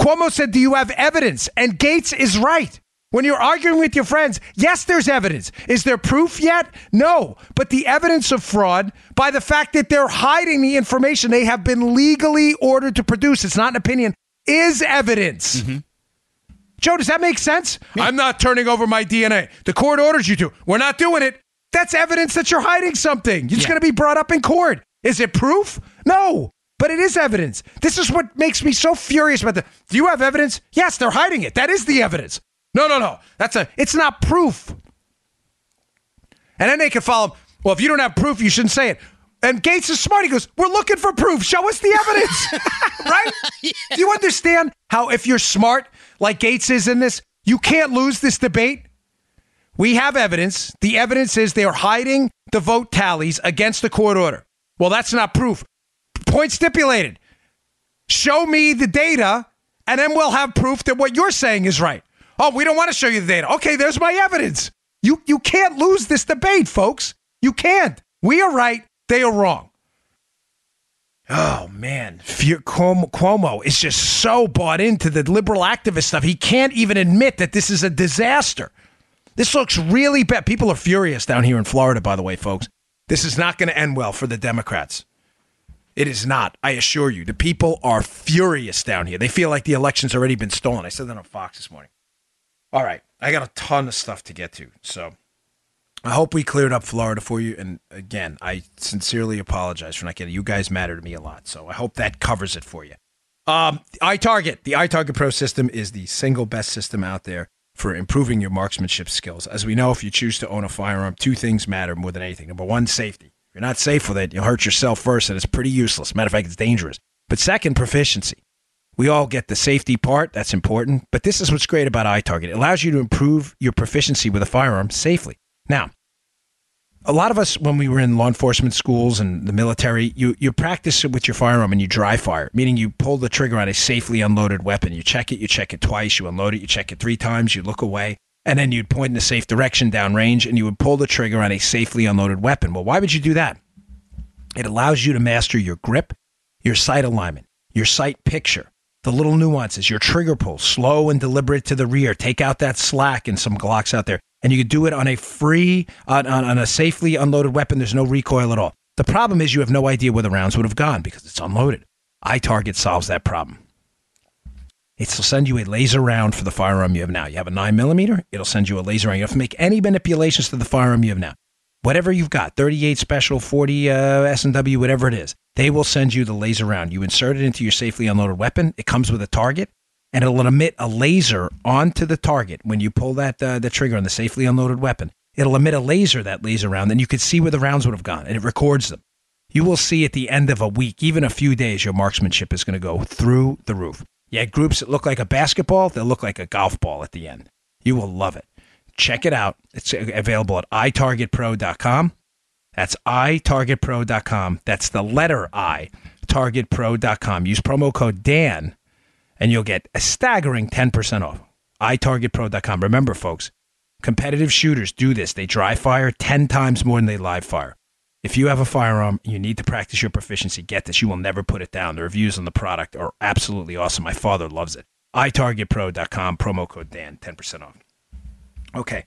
Cuomo said, do you have evidence? And Gaetz is right. When you're arguing with your friends, yes, there's evidence. Is there proof yet? No. But the evidence of fraud, by the fact that they're hiding the information they have been legally ordered to produce, it's not an opinion, is evidence. Mm-hmm. Joe, does that make sense? I'm not turning over my D N A. The court orders you to. We're not doing it. That's evidence that you're hiding something. It's yeah. going to be brought up in court. Is it proof? No, but it is evidence. This is what makes me so furious about the. Do you have evidence? Yes, they're hiding it. That is the evidence. No, no, no. That's a. It's not proof. And then they can follow up. Well, if you don't have proof, you shouldn't say it. And Gates is smart. He goes, we're looking for proof. Show us the evidence. Right? Yeah. Do you understand how if you're smart, like Gates is in this, you can't lose this debate? We have evidence. The evidence is they are hiding the vote tallies against the court order. Well, that's not proof. Point stipulated. Show me the data, and then we'll have proof that what you're saying is right. Oh, we don't want to show you the data. Okay, there's my evidence. You you can't lose this debate, folks. You can't. We are right. They are wrong. Oh, man. Cuomo is just so bought into the liberal activist stuff. He can't even admit that this is a disaster. This looks really bad. People are furious down here in Florida, by the way, folks. This is not going to end well for the Democrats. It is not. I assure you. The people are furious down here. They feel like the election's already been stolen. I said that on Fox this morning. All right. I got a ton of stuff to get to, so I hope we cleared up Florida for you. And again, I sincerely apologize for not getting it. You guys matter to me a lot, so I hope that covers it for you. Um, iTarget, the iTarget Pro system is the single best system out there for improving your marksmanship skills. As we know, if you choose to own a firearm, two things matter more than anything. Number one, safety. If you're not safe with it, you'll hurt yourself first, and it's pretty useless. Matter of fact, it's dangerous. But second, proficiency. We all get the safety part. That's important. But this is what's great about iTarget. It allows you to improve your proficiency with a firearm safely. Now, a lot of us, when we were in law enforcement schools and the military, you, you practice it with your firearm and you dry fire, meaning you pull the trigger on a safely unloaded weapon. You check it, you check it twice, you unload it, you check it three times, you look away, and then you'd point in a safe direction downrange and you would pull the trigger on a safely unloaded weapon. Well, why would you do that? It allows you to master your grip, your sight alignment, your sight picture, the little nuances, your trigger pull, slow and deliberate to the rear. Take out that slack in some Glocks out there. And you can do it on a free, on, on, on a safely unloaded weapon. There's no recoil at all. The problem is you have no idea where the rounds would have gone because it's unloaded. iTarget solves that problem. It'll send you a laser round for the firearm you have now. You have a nine millimeter, it'll send you a laser round. You don't have to make any manipulations to the firearm you have now. Whatever you've got, thirty-eight special, forty uh, S and W, whatever it is, they will send you the laser round. You insert it into your safely unloaded weapon. It comes with a target, and it'll emit a laser onto the target when you pull that uh, the trigger on the safely unloaded weapon. It'll emit a laser, that laser round, and you can see where the rounds would have gone, and it records them. You will see at the end of a week, even a few days, your marksmanship is going to go through the roof. You had groups that look like a basketball, they'll look like a golf ball at the end. You will love it. Check it out. It's available at i target pro dot com. That's i target pro dot com. That's the letter I, target pro dot com. Use promo code Dan, and you'll get a staggering ten percent off. i target pro dot com. Remember, folks, competitive shooters do this. They dry fire ten times more than they live fire. If you have a firearm, you need to practice your proficiency. Get this. You will never put it down. The reviews on the product are absolutely awesome. My father loves it. i target pro dot com, promo code Dan, ten percent off. Okay.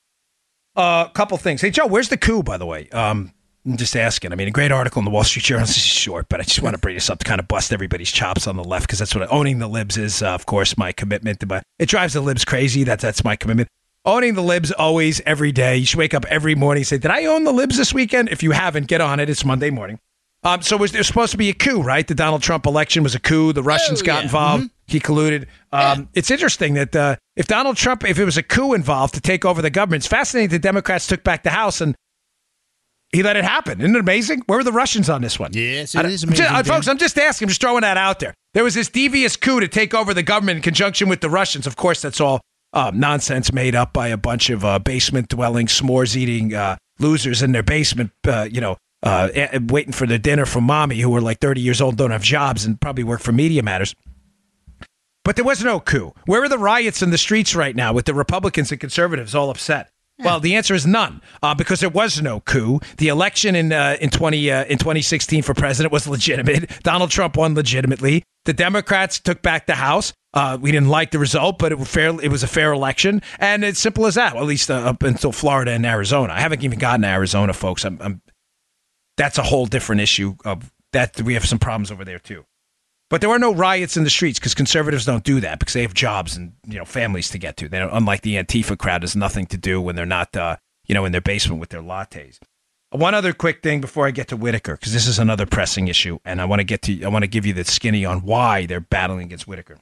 A uh, couple things. Hey, Joe, where's the coup, by the way? Um, I'm just asking. I mean, a great article in the Wall Street Journal. This is short, but I just want to bring this up to kind of bust everybody's chops on the left, because that's what I, owning the libs is, uh, of course, my commitment. To my, it drives the libs crazy. That, that's my commitment. Owning the libs always, every day. You should wake up every morning and say, did I own the libs this weekend? If you haven't, get on it. It's Monday morning. Um, so was there supposed to be a coup, right? The Donald Trump election was a coup. The Russians oh, got yeah. involved. Mm-hmm. He colluded. Um, yeah. It's interesting that uh, if Donald Trump, if it was a coup involved to take over the government, it's fascinating the Democrats took back the House and he let it happen. Isn't it amazing? Where were the Russians on this one? Yes, it I, is amazing. Just, folks, I'm just asking. I'm just throwing that out there. There was this devious coup to take over the government in conjunction with the Russians. Of course, that's all um, nonsense made up by a bunch of uh, basement-dwelling, s'mores-eating uh, losers in their basement, uh, you know, Uh, waiting for their dinner from mommy, who are like thirty years old, don't have jobs, and probably work for Media Matters. But there was no coup. Where are the riots in the streets right now with the Republicans and conservatives all upset? Yeah. Well, the answer is none, uh, because there was no coup. The election in uh, in twenty uh, in twenty sixteen for president was legitimate. Donald Trump won legitimately. The Democrats took back the House. Uh, we didn't like the result, but it was fair. It was a fair election, and it's simple as that. Well, at least uh, up until Florida and Arizona. I haven't even gotten to Arizona, folks. I'm. I'm That's a whole different issue of that. We have some problems over there, too. But there are no riots in the streets because conservatives don't do that because they have jobs and, you know, families to get to. They don't, unlike the Antifa crowd, has nothing to do when they're not, uh, you know, in their basement with their lattes. One other quick thing before I get to Whitaker, because this is another pressing issue, and I want to get to, I want to give you the skinny on why they're battling against Whitaker.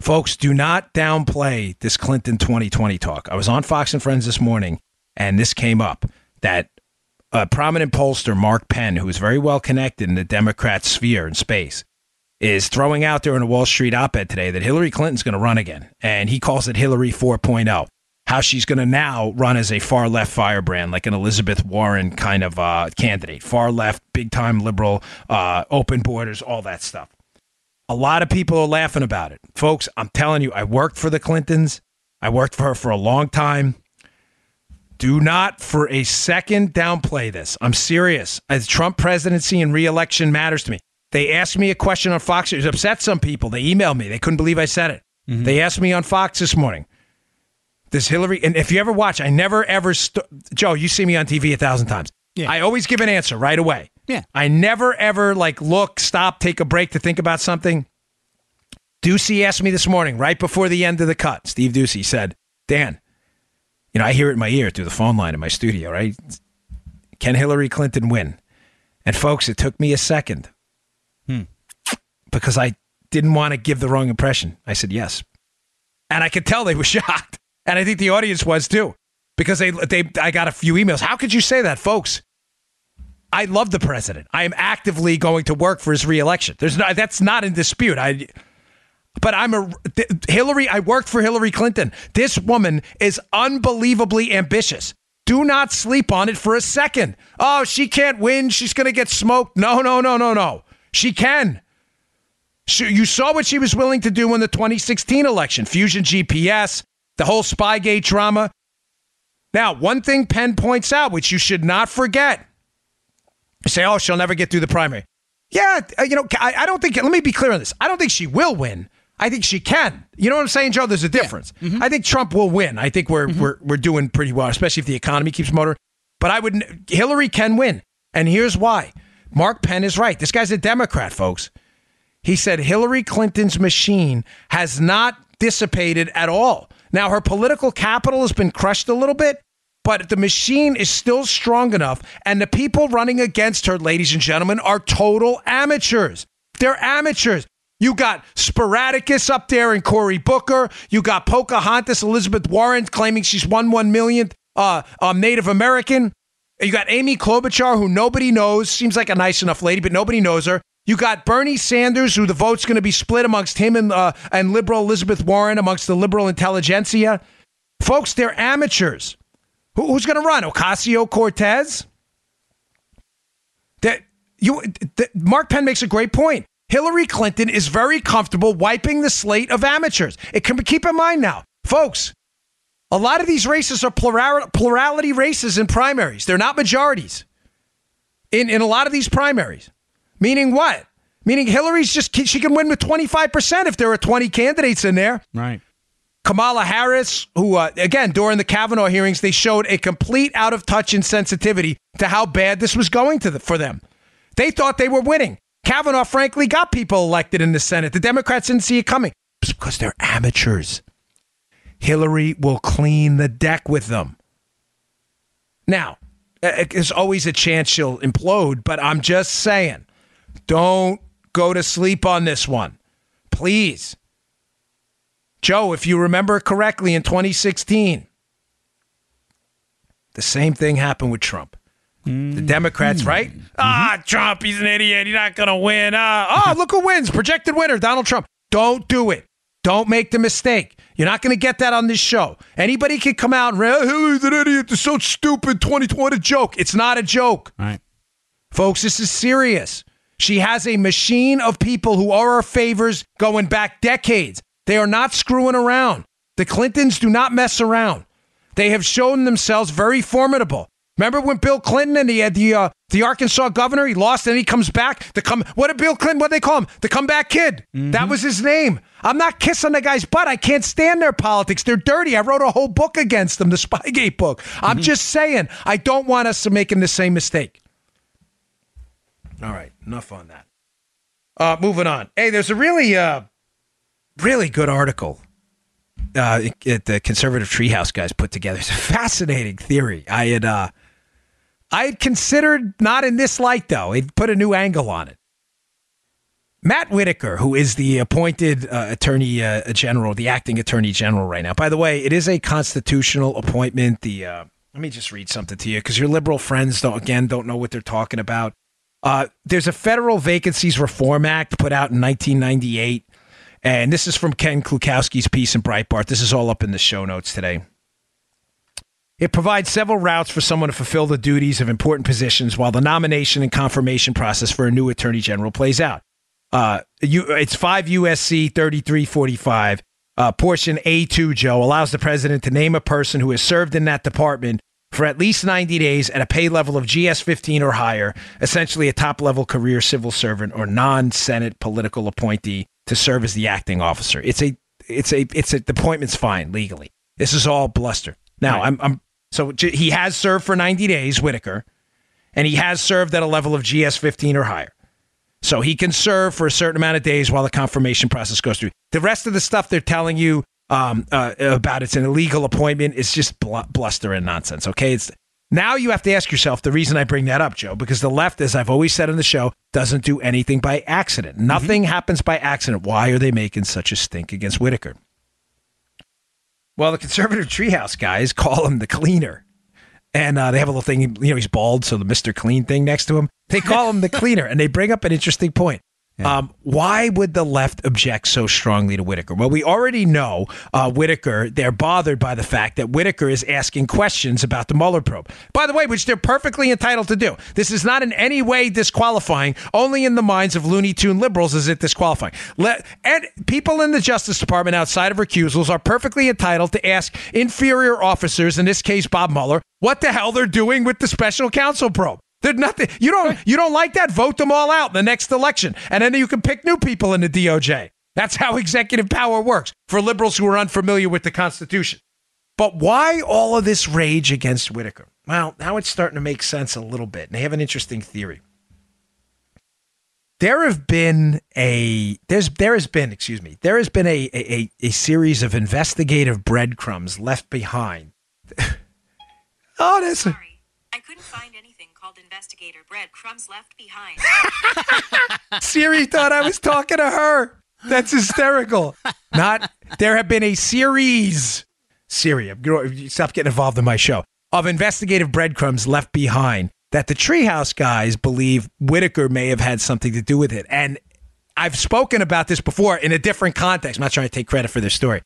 Folks, do not downplay this Clinton twenty twenty talk. I was on Fox and Friends this morning, and this came up, that a prominent pollster, Mark Penn, who is very well connected in the Democrat sphere and space, is throwing out there in a Wall Street op-ed today that Hillary Clinton's going to run again, and he calls it Hillary four point oh. How she's going to now run as a far left firebrand, like an Elizabeth Warren kind of uh, candidate, far left, big time liberal, uh, open borders, all that stuff. A lot of people are laughing about it. Folks, I'm telling you, I worked for the Clintons. I worked for her for a long time. Do not for a second downplay this. I'm serious. As Trump presidency and reelection matters to me. They asked me a question on Fox. It upset some people. They emailed me. They couldn't believe I said it. Mm-hmm. They asked me on Fox this morning. This Hillary, and if you ever watch, I never ever, st- Joe, you see me on T V a thousand times. Yeah. I always give an answer right away. Yeah. I never ever like look, stop, take a break to think about something. Ducey asked me this morning, right before the end of the cut, Steve Ducey said, Dan, you know, I hear it in my ear through the phone line in my studio, right? Can Hillary Clinton win? And folks, it took me a second hmm. because I didn't want to give the wrong impression. I said yes. And I could tell they were shocked. And I think the audience was too, because they they I got a few emails. How could you say that, folks? I love the president. I am actively going to work for his reelection. There's no, that's not in dispute. I, but I'm a Hillary. I worked for Hillary Clinton. This woman is unbelievably ambitious. Do not sleep on it for a second. Oh, she can't win. She's going to get smoked. No, no, no, no, no. She can. She, you saw what she was willing to do in the twenty sixteen election. Fusion G P S. The whole Spygate drama. Now, one thing Penn points out, which you should not forget. You say, oh, she'll never get through the primary. Yeah, you know, I, I don't think, let me be clear on this. I don't think she will win. I think she can. You know what I'm saying, Joe? There's a difference. Yeah. Mm-hmm. I think Trump will win. I think we're, mm-hmm. we're, we're doing pretty well, especially if the economy keeps motoring. But I would, Hillary can win. And here's why. Mark Penn is right. This guy's a Democrat, folks. He said Hillary Clinton's machine has not dissipated at all. Now, her political capital has been crushed a little bit, but the machine is still strong enough. And the people running against her, ladies and gentlemen, are total amateurs. They're amateurs. You got Sporadicus up there and Cory Booker. You got Pocahontas, Elizabeth Warren, claiming she's one one millionth uh, um, Native American. You got Amy Klobuchar, who nobody knows. Seems like a nice enough lady, but nobody knows her. You got Bernie Sanders, who the vote's going to be split amongst him and uh, and liberal Elizabeth Warren, amongst the liberal intelligentsia. Folks, they're amateurs. Who, who's going to run? Ocasio-Cortez? That you, that Mark Penn makes a great point. Hillary Clinton is very comfortable wiping the slate of amateurs. It can keep in mind now, folks, a lot of these races are plural, plurality races in primaries. They're not majorities in, in a lot of these primaries. Meaning what? Meaning Hillary's just, she can win with twenty-five percent if there are twenty candidates in there. Right. Kamala Harris, who, uh, again, during the Kavanaugh hearings, they showed a complete out of touch insensitivity to how bad this was going to the, for them. They thought they were winning. Kavanaugh, frankly, got people elected in the Senate. The Democrats didn't see it coming. It's because they're amateurs. Hillary will clean the deck with them. Now, there's always a chance she'll implode, but I'm just saying. Don't go to sleep on this one, please. Joe, if you remember correctly, in twenty sixteen, the same thing happened with Trump. Mm. The Democrats, mm. right? Mm-hmm. Ah, Trump, he's an idiot. He's not going to win. Ah, oh, look who wins. Projected winner, Donald Trump. Don't do it. Don't make the mistake. You're not going to get that on this show. Anybody can come out and, oh, he's an idiot. It's so stupid. twenty twenty, a joke. It's not a joke. All right. Folks, this is serious. She has a machine of people who are her favors going back decades. They are not screwing around. The Clintons do not mess around. They have shown themselves very formidable. Remember when Bill Clinton and he had the uh, the Arkansas governor, he lost and he comes back. The come what did Bill Clinton, what did they call him? The comeback kid. Mm-hmm. That was his name. I'm not kissing the guy's butt. I can't stand their politics. They're dirty. I wrote a whole book against them, the Spygate book. Mm-hmm. I'm just saying, I don't want us to make him the same mistake. All right, enough on that. Uh, moving on. Hey, there's a really, uh, really good article uh, that the Conservative Treehouse guys put together. It's a fascinating theory. I had, uh, I had considered not in this light, though. It put a new angle on it. Matt Whitaker, who is the appointed uh, attorney uh, general, the acting attorney general right now. By the way, it is a constitutional appointment. The uh, let me just read something to you because your liberal friends, don't, again, don't know what they're talking about. Uh, there's a Federal Vacancies Reform Act put out in nineteen ninety-eight, and this is from Ken Klukowski's piece in Breitbart. This is all up in the show notes today. It provides several routes for someone to fulfill the duties of important positions while the nomination and confirmation process for a new attorney general plays out. Uh, you, it's five U S C thirty-three forty-five, uh, portion A two, Joe, allows the president to name a person who has served in that department for at least ninety days at a pay level of G S fifteen or higher, essentially a top-level career civil servant or non-Senate political appointee to serve as the acting officer. It's a, it's a, it's a, the appointment's fine legally. This is all bluster. Now, right. I'm, I'm, so he has served for ninety days, Whitaker, and he has served at a level of G S fifteen or higher. So he can serve for a certain amount of days while the confirmation process goes through. The rest of the stuff they're telling you um, uh, about it's an illegal appointment is just bl- bluster and nonsense. Okay, it's now you have to ask yourself the reason I bring that up, Joe, because the left, as I've always said on the show, doesn't do anything by accident. Nothing mm-hmm. happens by accident. Why are they making such a stink against Whitaker? Well, the conservative treehouse guys call him the cleaner. And uh, they have a little thing, you know, he's bald, so the Mister Clean thing next to him. They call him the cleaner, and they bring up an interesting point. Yeah. Um, why would the left object so strongly to Whitaker? Well, we already know uh, Whitaker, they're bothered by the fact that Whitaker is asking questions about the Mueller probe. By the way, which they're perfectly entitled to do. This is not in any way disqualifying. Only in the minds of Looney Tune liberals is it disqualifying. Let, and people in the Justice Department outside of recusals are perfectly entitled to ask inferior officers, in this case Bob Mueller, what the hell they're doing with the special counsel probe. There's nothing. You don't you don't like that? Vote them all out in the next election. And then you can pick new people in the D O J. That's how executive power works for liberals who are unfamiliar with the Constitution. But why all of this rage against Whitaker? Well, now it's starting to make sense a little bit. And they have an interesting theory. There have been a there's there has been, excuse me, there has been a a, a series of investigative breadcrumbs left behind. Oh, that's sorry. I couldn't find anything. Investigator breadcrumbs left behind. Siri thought I was talking to her. That's hysterical. Not there have been a series. Siri, stop getting involved in my show. Of investigative breadcrumbs left behind that the Treehouse guys believe Whitaker may have had something to do with it. And I've spoken about this before in a different context. I'm not trying to take credit for this story,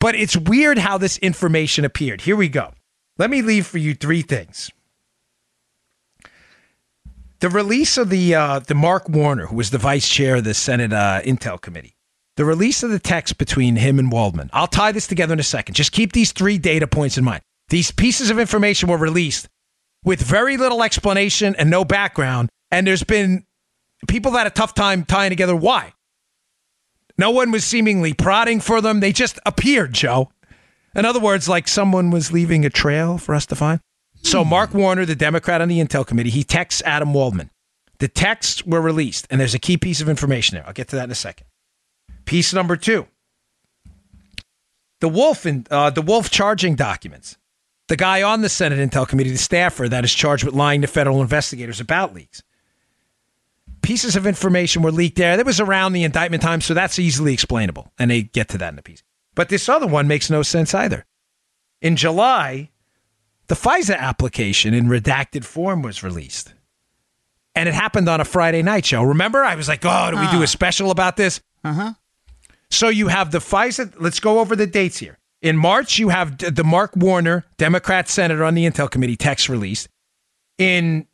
but it's weird how this information appeared. Here we go. Let me leave for you three things. The release of the uh, the Mark Warner, who was the vice chair of the Senate uh, Intel Committee, the release of the text between him and Waldman. I'll tie this together in a second. Just keep these three data points in mind. These pieces of information were released with very little explanation and no background. And there's been people that had a tough time tying together why. No one was seemingly prodding for them. They just appeared, Joe. In other words, like someone was leaving a trail for us to find. So Mark Warner, the Democrat on the Intel Committee, he texts Adam Waldman. The texts were released, and there's a key piece of information there. I'll get to that in a second. Piece number two. The Wolf, in, uh, the Wolf charging documents. The guy on the Senate Intel Committee, the staffer that is charged with lying to federal investigators about leaks. Pieces of information were leaked there. That was around the indictment time, so that's easily explainable. And they get to that in the piece. But this other one makes no sense either. In July... the FISA application in redacted form was released. And it happened on a Friday night show. Remember? I was like, oh, do we uh, do a special about this? Uh-huh. So you have the FISA. Let's go over the dates here. In March, you have the Mark Warner, Democrat senator on the Intel Committee, text released. In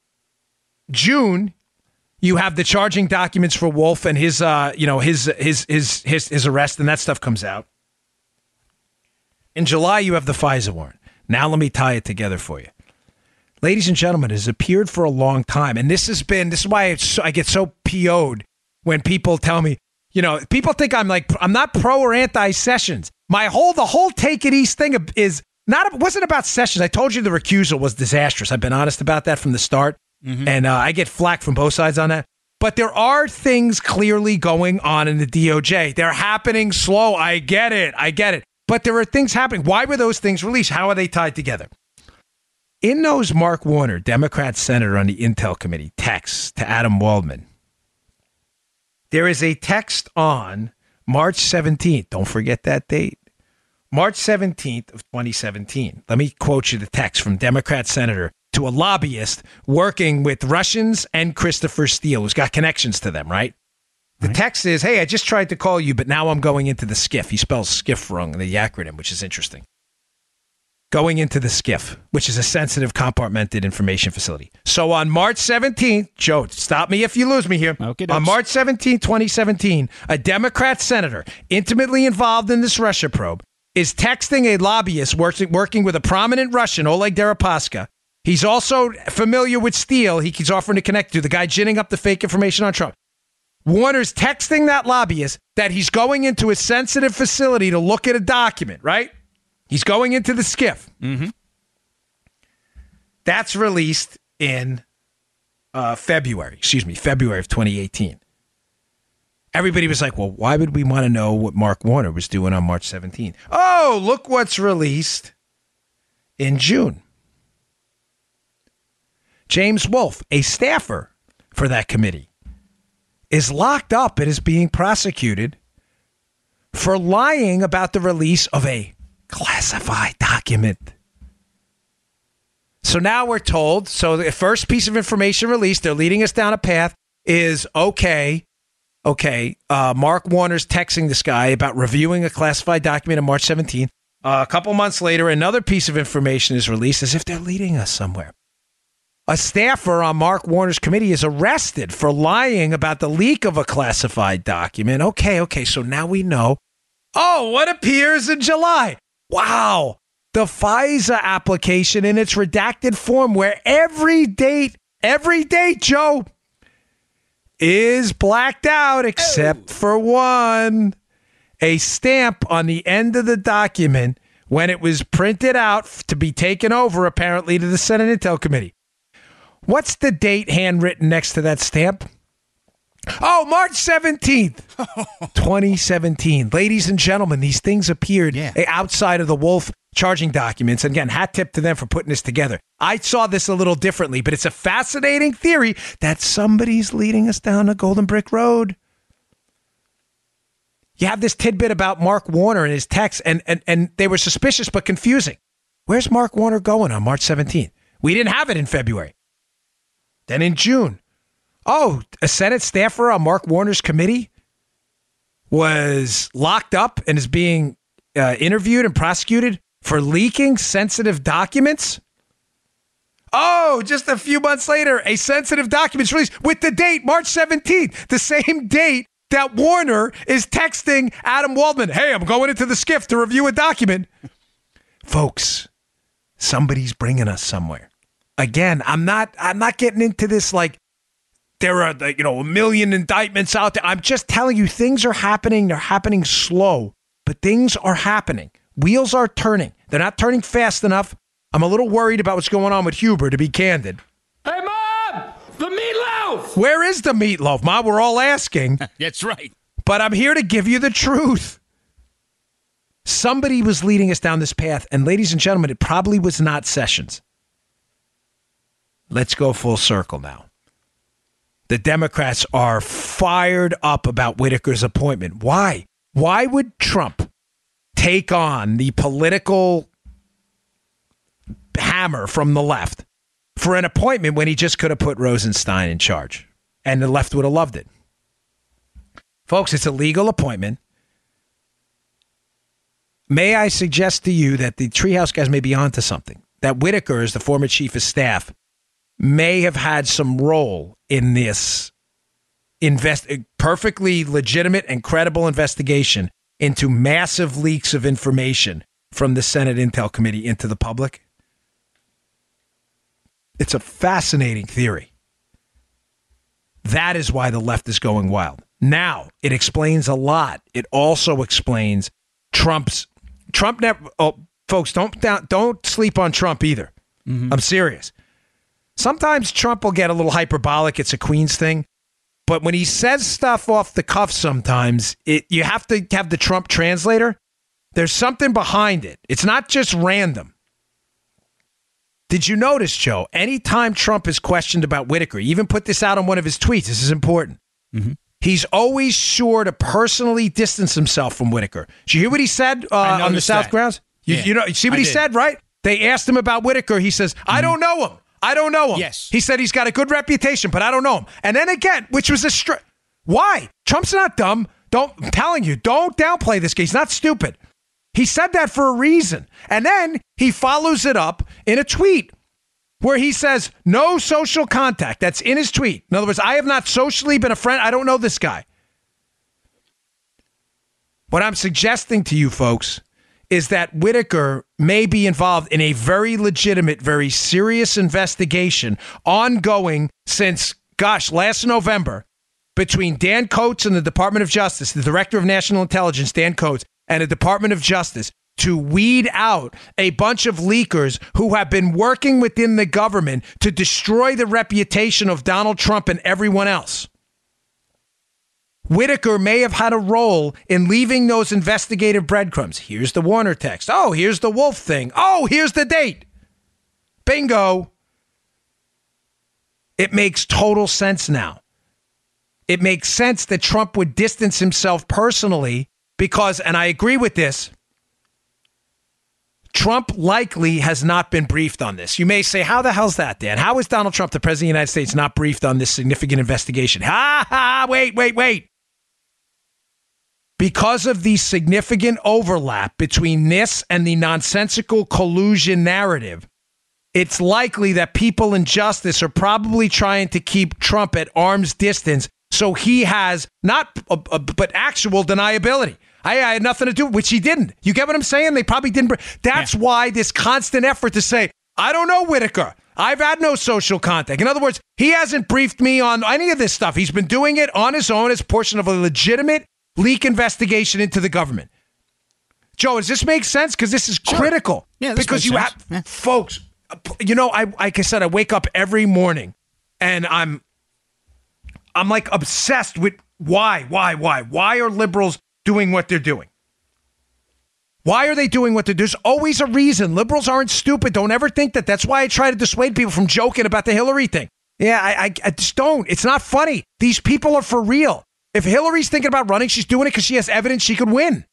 June, you have the charging documents for Wolf and his, uh, you know, his, his, his, his, his arrest, and that stuff comes out. In July, you have the FISA warrant. Now let me tie it together for you. Ladies and gentlemen, it has appeared for a long time. And this has been, this is why I get so P O'd when people tell me, you know, people think I'm like, I'm not pro or anti Sessions. My whole, the whole take it east thing is not, wasn't about Sessions. I told you the recusal was disastrous. I've been honest about that from the start. Mm-hmm. And uh, I get flack from both sides on that. But there are things clearly going on in the D O J. They're happening slow. I get it. I get it. But there are things happening. Why were those things released? How are they tied together? In those Mark Warner, Democrat senator on the Intel Committee, texts to Adam Waldman. There is a text on March seventeenth. Don't forget that date. March seventeenth of twenty seventeen. Let me quote you the text from Democrat senator to a lobbyist working with Russians and Christopher Steele, who's got connections to them, right? The right. text is, hey, I just tried to call you, but now I'm going into the skiff. He spells skiff wrong, the acronym, which is interesting. Going into the skiff, which is a sensitive compartmented information facility. So on March seventeenth, Joe, stop me if you lose me here. Okay, on March seventeenth, twenty seventeen, a Democrat senator intimately involved in this Russia probe is texting a lobbyist working, working with a prominent Russian, Oleg Deripaska. He's also familiar with Steele. He's offering to connect to the guy ginning up the fake information on Trump. Warner's texting that lobbyist that he's going into a sensitive facility to look at a document, right? He's going into the skiff. Mm-hmm. That's released in uh, February. Excuse me, February of twenty eighteen. Everybody was like, well, why would we want to know what Mark Warner was doing on March seventeenth? Oh, look what's released in June. James Wolf, a staffer for that committee, is locked up and is being prosecuted for lying about the release of a classified document. So now we're told, so the first piece of information released, they're leading us down a path, is okay, okay, uh, Mark Warner's texting this guy about reviewing a classified document on March seventeenth. Uh, a couple months later, another piece of information is released as if they're leading us somewhere. A staffer on Mark Warner's committee is arrested for lying about the leak of a classified document. Okay, okay, so now we know. Oh, what appears in July? Wow, the FISA application in its redacted form where every date, every date, Joe, is blacked out except oh. for one, a stamp on the end of the document when it was printed out to be taken over, apparently, to the Senate Intel Committee. What's the date handwritten next to that stamp? Oh, March seventeenth, twenty seventeen. Ladies and gentlemen, these things appeared yeah. outside of the Wolf charging documents. And again, hat tip to them for putting this together. I saw this a little differently, but it's a fascinating theory that somebody's leading us down a golden brick road. You have this tidbit about Mark Warner and his texts, and, and, and they were suspicious but confusing. Where's Mark Warner going on March seventeenth? We didn't have it in February. Then in June. Oh, a Senate staffer on Mark Warner's committee was locked up and is being uh, interviewed and prosecuted for leaking sensitive documents. Oh, just a few months later, a sensitive document's released with the date, March seventeenth, the same date that Warner is texting Adam Waldman, hey, I'm going into the skiff to review a document. Folks, somebody's bringing us somewhere. Again, I'm not, I'm not getting into this like, there are, you know, a million indictments out there. I'm just telling you, things are happening. They're happening slow, but things are happening. Wheels are turning. They're not turning fast enough. I'm a little worried about what's going on with Huber, to be candid. Hey, Mom, the meatloaf. Where is the meatloaf, Mom? We're all asking. That's right. But I'm here to give you the truth. Somebody was leading us down this path, and ladies and gentlemen, it probably was not Sessions. Let's go full circle now. The Democrats are fired up about Whitaker's appointment. Why? Why would Trump take on the political hammer from the left for an appointment when he just could have put Rosenstein in charge? And the left would have loved it. Folks, it's a legal appointment. May I suggest to you that the Treehouse guys may be onto something? That Whitaker, as the former chief of staff, may have had some role in this invest perfectly legitimate and credible investigation into massive leaks of information from the Senate Intel Committee into the public. It's a fascinating theory. That is why the left is going wild. Now, it explains a lot. It also explains Trump's Trump never oh, folks, don't don't sleep on Trump either. Mm-hmm. I'm serious. Sometimes Trump will get a little hyperbolic. It's a Queens thing. But when he says stuff off the cuff sometimes, it you have to have the Trump translator. There's something behind it. It's not just random. Did you notice, Joe, anytime Trump is questioned about Whitaker, he even put this out on one of his tweets. This is important. Mm-hmm. He's always sure to personally distance himself from Whitaker. Did you hear what he said uh, on the South that. Grounds? You, yeah, you know, you see what I he did. said, right? They asked him about Whitaker. He says, mm-hmm. I don't know him. I don't know him. Yes. He said he's got a good reputation, but I don't know him. And then again, which was a str- why? Trump's not dumb. Don't, I'm telling you, don't downplay this guy. He's not stupid. He said that for a reason. And then he follows it up in a tweet where he says, no social contact. That's in his tweet. In other words, I have not socially been a friend. I don't know this guy. What I'm suggesting to you folks is that Whitaker may be involved in a very legitimate, very serious investigation ongoing since, gosh, last November between Dan Coates and the Department of Justice, the Director of National Intelligence, Dan Coates, and the Department of Justice to weed out a bunch of leakers who have been working within the government to destroy the reputation of Donald Trump and everyone else. Whitaker may have had a role in leaving those investigative breadcrumbs. Here's the Warner text. Oh, here's the Wolf thing. Oh, here's the date. Bingo. It makes total sense now. It makes sense that Trump would distance himself personally because, and I agree with this, Trump likely has not been briefed on this. You may say, how the hell's that, Dan? How is Donald Trump, the president of the United States, not briefed on this significant investigation? Ha ha, wait, wait, wait. Because of the significant overlap between this and the nonsensical collusion narrative, it's likely that people in justice are probably trying to keep Trump at arm's distance so he has not, a, a, but actual deniability. I, I had nothing to do, which he didn't. You get what I'm saying? They probably didn't. Br- That's yeah. why this constant effort to say, I don't know Whitaker. I've had no social contact. In other words, he hasn't briefed me on any of this stuff. He's been doing it on his own as a portion of a legitimate leak investigation into the government. Joe, does this make sense? Because this is sure. critical. Yeah, this because you sense. have, yeah. folks, you know, I like I said, I wake up every morning and I'm, I'm like obsessed with why, why, why, why are liberals doing what they're doing? Why are they doing what they're doing? There's always a reason. Liberals aren't stupid. Don't ever think that. That's why I try to dissuade people from joking about the Hillary thing. Yeah, I, I, I just don't. It's not funny. These people are for real. If Hillary's thinking about running, she's doing it because she has evidence she could win.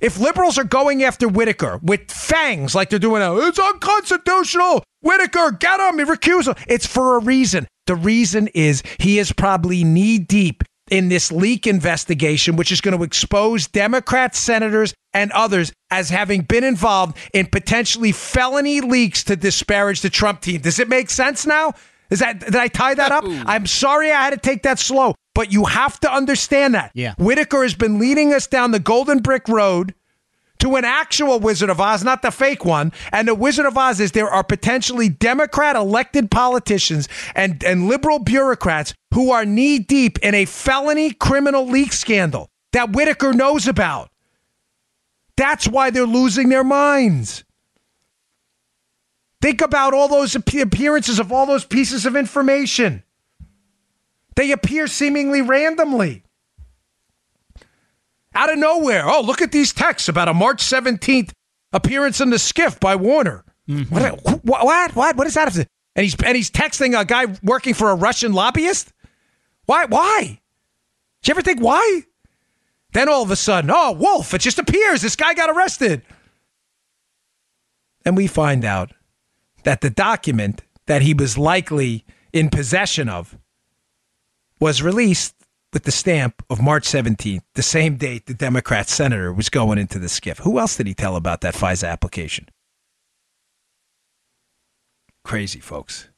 If liberals are going after Whitaker with fangs like they're doing now, it's unconstitutional. Whitaker, get him, recuse him. It's for a reason. The reason is he is probably knee deep in this leak investigation, which is going to expose Democrat senators and others as having been involved in potentially felony leaks to disparage the Trump team. Does it make sense now? Is that, did I tie that up? I'm sorry I had to take that slow, but you have to understand that. Yeah. Whitaker has been leading us down the golden brick road to an actual Wizard of Oz, not the fake one. And the Wizard of Oz is there are potentially Democrat elected politicians and, and liberal bureaucrats who are knee deep in a felony criminal leak scandal that Whitaker knows about. That's why they're losing their minds. Think about all those appearances of all those pieces of information. They appear seemingly randomly. Out of nowhere. Oh, look at these texts about a March seventeenth appearance in the skiff by Warner. Mm-hmm. What, what? What? What is that? And he's and he's texting a guy working for a Russian lobbyist? Why? Why? Did you ever think why? Then all of a sudden, oh, Wolf, it just appears. This guy got arrested. And we find out that the document that he was likely in possession of was released with the stamp of March seventeenth, the same date the Democrat senator was going into the skiff. Who else did he tell about that FISA application? Crazy, folks.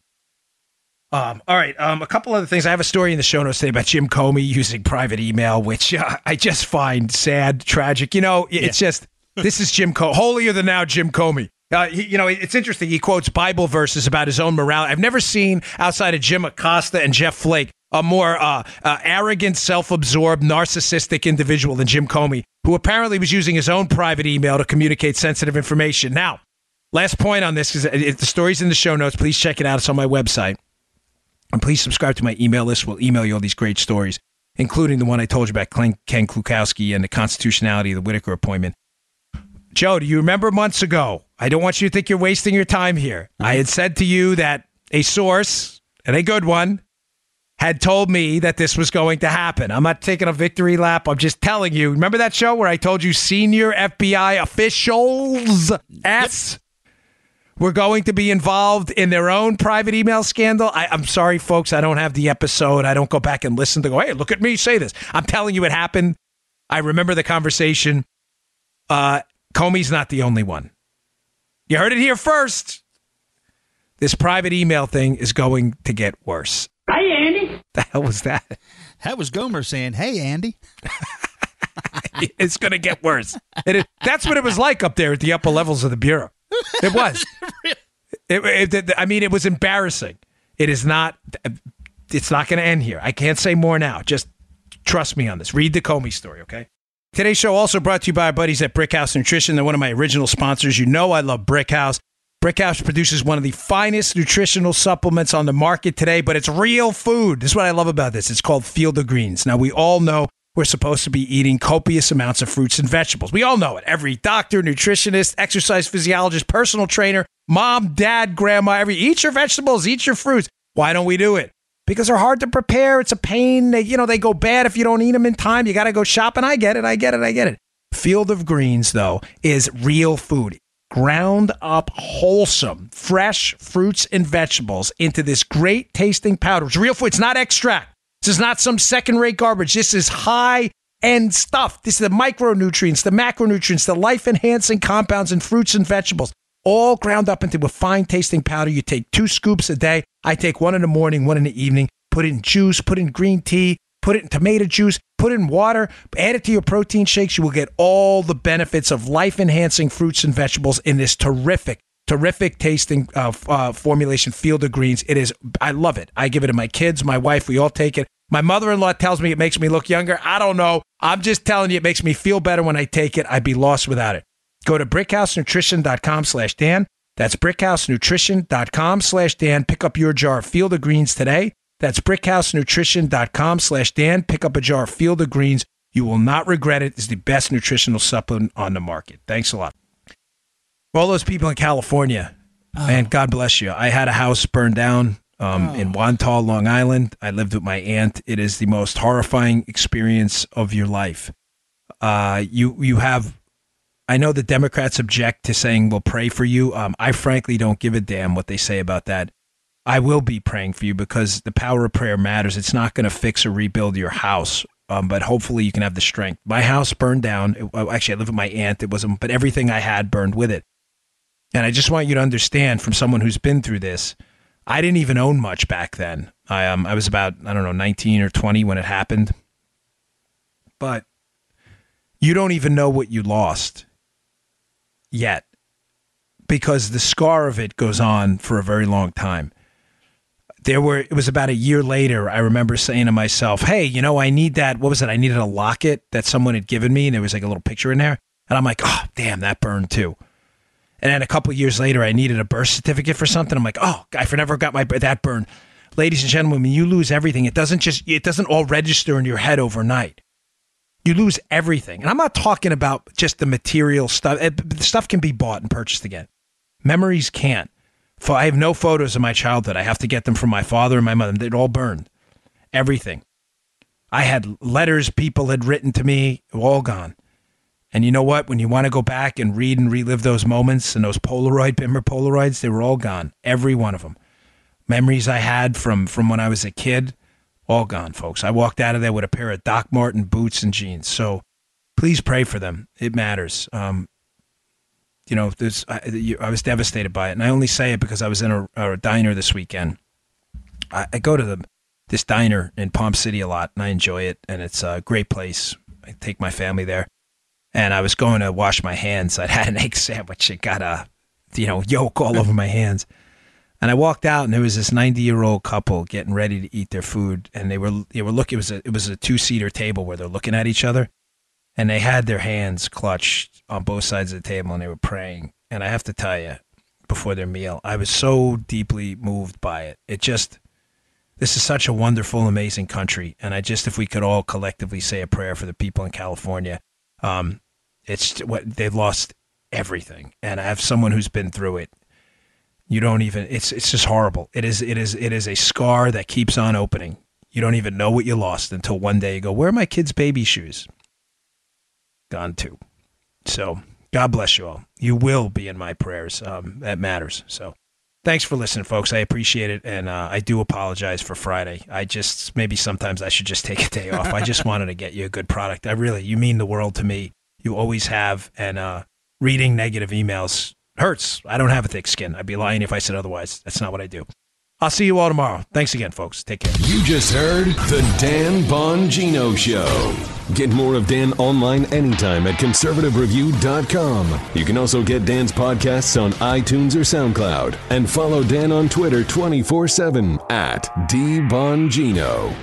Um, all right, um, a couple other things. I have a story in the show notes today about Jim Comey using private email, which uh, I just find sad, tragic. You know, it's yeah. just, this is Jim Comey, holier than now Jim Comey. Uh, he, you know, it's interesting. He quotes Bible verses about his own morality. I've never seen, outside of Jim Acosta and Jeff Flake, a more uh, uh, arrogant, self-absorbed, narcissistic individual than Jim Comey, who apparently was using his own private email to communicate sensitive information. Now, last point on this, because the story's in the show notes. Please check it out. It's on my website. And please subscribe to my email list. We'll email you all these great stories, including the one I told you about, Ken Klukowski and the constitutionality of the Whitaker appointment. Joe, do you remember months ago? I don't want you to think you're wasting your time here. Mm-hmm. I had said to you that a source, and a good one, had told me that this was going to happen. I'm not taking a victory lap. I'm just telling you. Remember that show where I told you senior F B I officials S were going to be involved in their own private email scandal? I, I'm sorry, folks. I don't have the episode. I don't go back and listen to go, hey, look at me say this. I'm telling you it happened. I remember the conversation. Uh, Comey's not the only one. You heard it here first. This private email thing is going to get worse. Hey, Andy. The hell was that? That was Gomer saying, hey, Andy. It's going to get worse. It is, that's what it was like up there at the upper levels of the Bureau. It was. it, it, it, I mean, it was embarrassing. It is not. It's not going to end here. I can't say more now. Just trust me on this. Read the Comey story, okay? Today's show also brought to you by our buddies at Brickhouse Nutrition. They're one of my original sponsors. You know I love Brickhouse. Brickhouse produces one of the finest nutritional supplements on the market today, but it's real food. This is what I love about this. It's called Field of Greens. Now, we all know we're supposed to be eating copious amounts of fruits and vegetables. We all know it. Every doctor, nutritionist, exercise physiologist, personal trainer, mom, dad, grandma, every eat your vegetables, eat your fruits. Why don't we do it? Because they're hard to prepare. It's a pain. They, you know, they go bad if you don't eat them in time. You got to go shopping. I get it. I get it. I get it. Field of Greens, though, is real food. Ground up wholesome, fresh fruits and vegetables into this great tasting powder. It's real food. It's not extract. This is not some second-rate garbage. This is high-end stuff. This is the micronutrients, the macronutrients, the life-enhancing compounds in fruits and vegetables, all ground up into a fine-tasting powder. You take two scoops a day. I take one in the morning, one in the evening. Put it in juice. Put it in green tea. Put it in tomato juice. Put it in water. Add it to your protein shakes. You will get all the benefits of life-enhancing fruits and vegetables in this terrific, terrific tasting uh, uh, formulation, Field of Greens. It is, I love it. I give it to my kids, my wife. We all take it. My mother-in-law tells me it makes me look younger. I don't know. I'm just telling you, it makes me feel better when I take it. I'd be lost without it. Go to brickhouse nutrition dot com slash Dan. That's brickhouse nutrition dot com slash Dan. Pick up your jar of Field of Greens today. That's brickhouse nutrition dot com slash Dan. Pick up a jar of Field of Greens. You will not regret it. It's the best nutritional supplement on the market. Thanks a lot. All those people in California, oh. man, God bless you. I had a house burned down um, oh. in Wantagh, Long Island. I lived with my aunt. It is the most horrifying experience of your life. Uh, you you have, I know the Democrats object to saying we'll pray for you. Um, I frankly don't give a damn what they say about that. I will be praying for you because the power of prayer matters. It's not going to fix or rebuild your house, um, but hopefully you can have the strength. My house burned down. It, actually, I lived with my aunt. It wasn't, but everything I had burned with it. And I just want you to understand from someone who's been through this, I didn't even own much back then. I um I was about, I don't know, nineteen or twenty when it happened. But you don't even know what you lost yet because the scar of it goes on for a very long time. There were, it was about a year later, I remember saying to myself, hey, you know, I need that, what was it? I needed a locket that someone had given me and there was like a little picture in there. And I'm like, oh, damn, that burned too. And then a couple of years later, I needed a birth certificate for something. I'm like, oh, I never got my that burned. Ladies and gentlemen, when you lose everything, it doesn't just it doesn't all register in your head overnight. You lose everything, and I'm not talking about just the material stuff. The stuff can be bought and purchased again. Memories can't. For I have no photos of my childhood. I have to get them from my father and my mother. They'd all burned. Everything. I had letters people had written to me, all gone. And you know what? When you want to go back and read and relive those moments and those Polaroid, remember Polaroids? They were all gone. Every one of them. Memories I had from, from when I was a kid, all gone, folks. I walked out of there with a pair of Doc Marten boots and jeans. So please pray for them. It matters. Um, you know, this, I, I was devastated by it. And I only say it because I was in a, a diner this weekend. I, I go to the, this diner in Palm City a lot, and I enjoy it. And it's a great place. I take my family there. And I was going to wash my hands. I'd had an egg sandwich. It got a, you know, yolk all over my hands. And I walked out, and there was this ninety-year-old couple getting ready to eat their food. And they were they were looking. It was a it was a two-seater table where they're looking at each other, and they had their hands clutched on both sides of the table, and they were praying. And I have to tell you, before their meal, I was so deeply moved by it. It just This is such a wonderful, amazing country. And I just, if we could all collectively say a prayer for the people in California, um, it's what they've lost everything. And I have someone who's been through it. You don't even, it's, it's just horrible. It is, it is, it is a scar that keeps on opening. You don't even know what you lost until one day you go, where are my kids' baby shoes? Gone too. So God bless you all. You will be in my prayers. Um, that matters. So. Thanks for listening, folks. I appreciate it, and uh, I do apologize for Friday. I just, maybe sometimes I should just take a day off. I just wanted to get you a good product. I really, you mean the world to me. You always have, and uh, reading negative emails hurts. I don't have a thick skin. I'd be lying if I said otherwise. That's not what I do. I'll see you all tomorrow. Thanks again, folks. Take care. You just heard The Dan Bongino Show. Get more of Dan online anytime at conservative review dot com. You can also get Dan's podcasts on iTunes or SoundCloud. And follow Dan on Twitter twenty-four seven at D Bongino.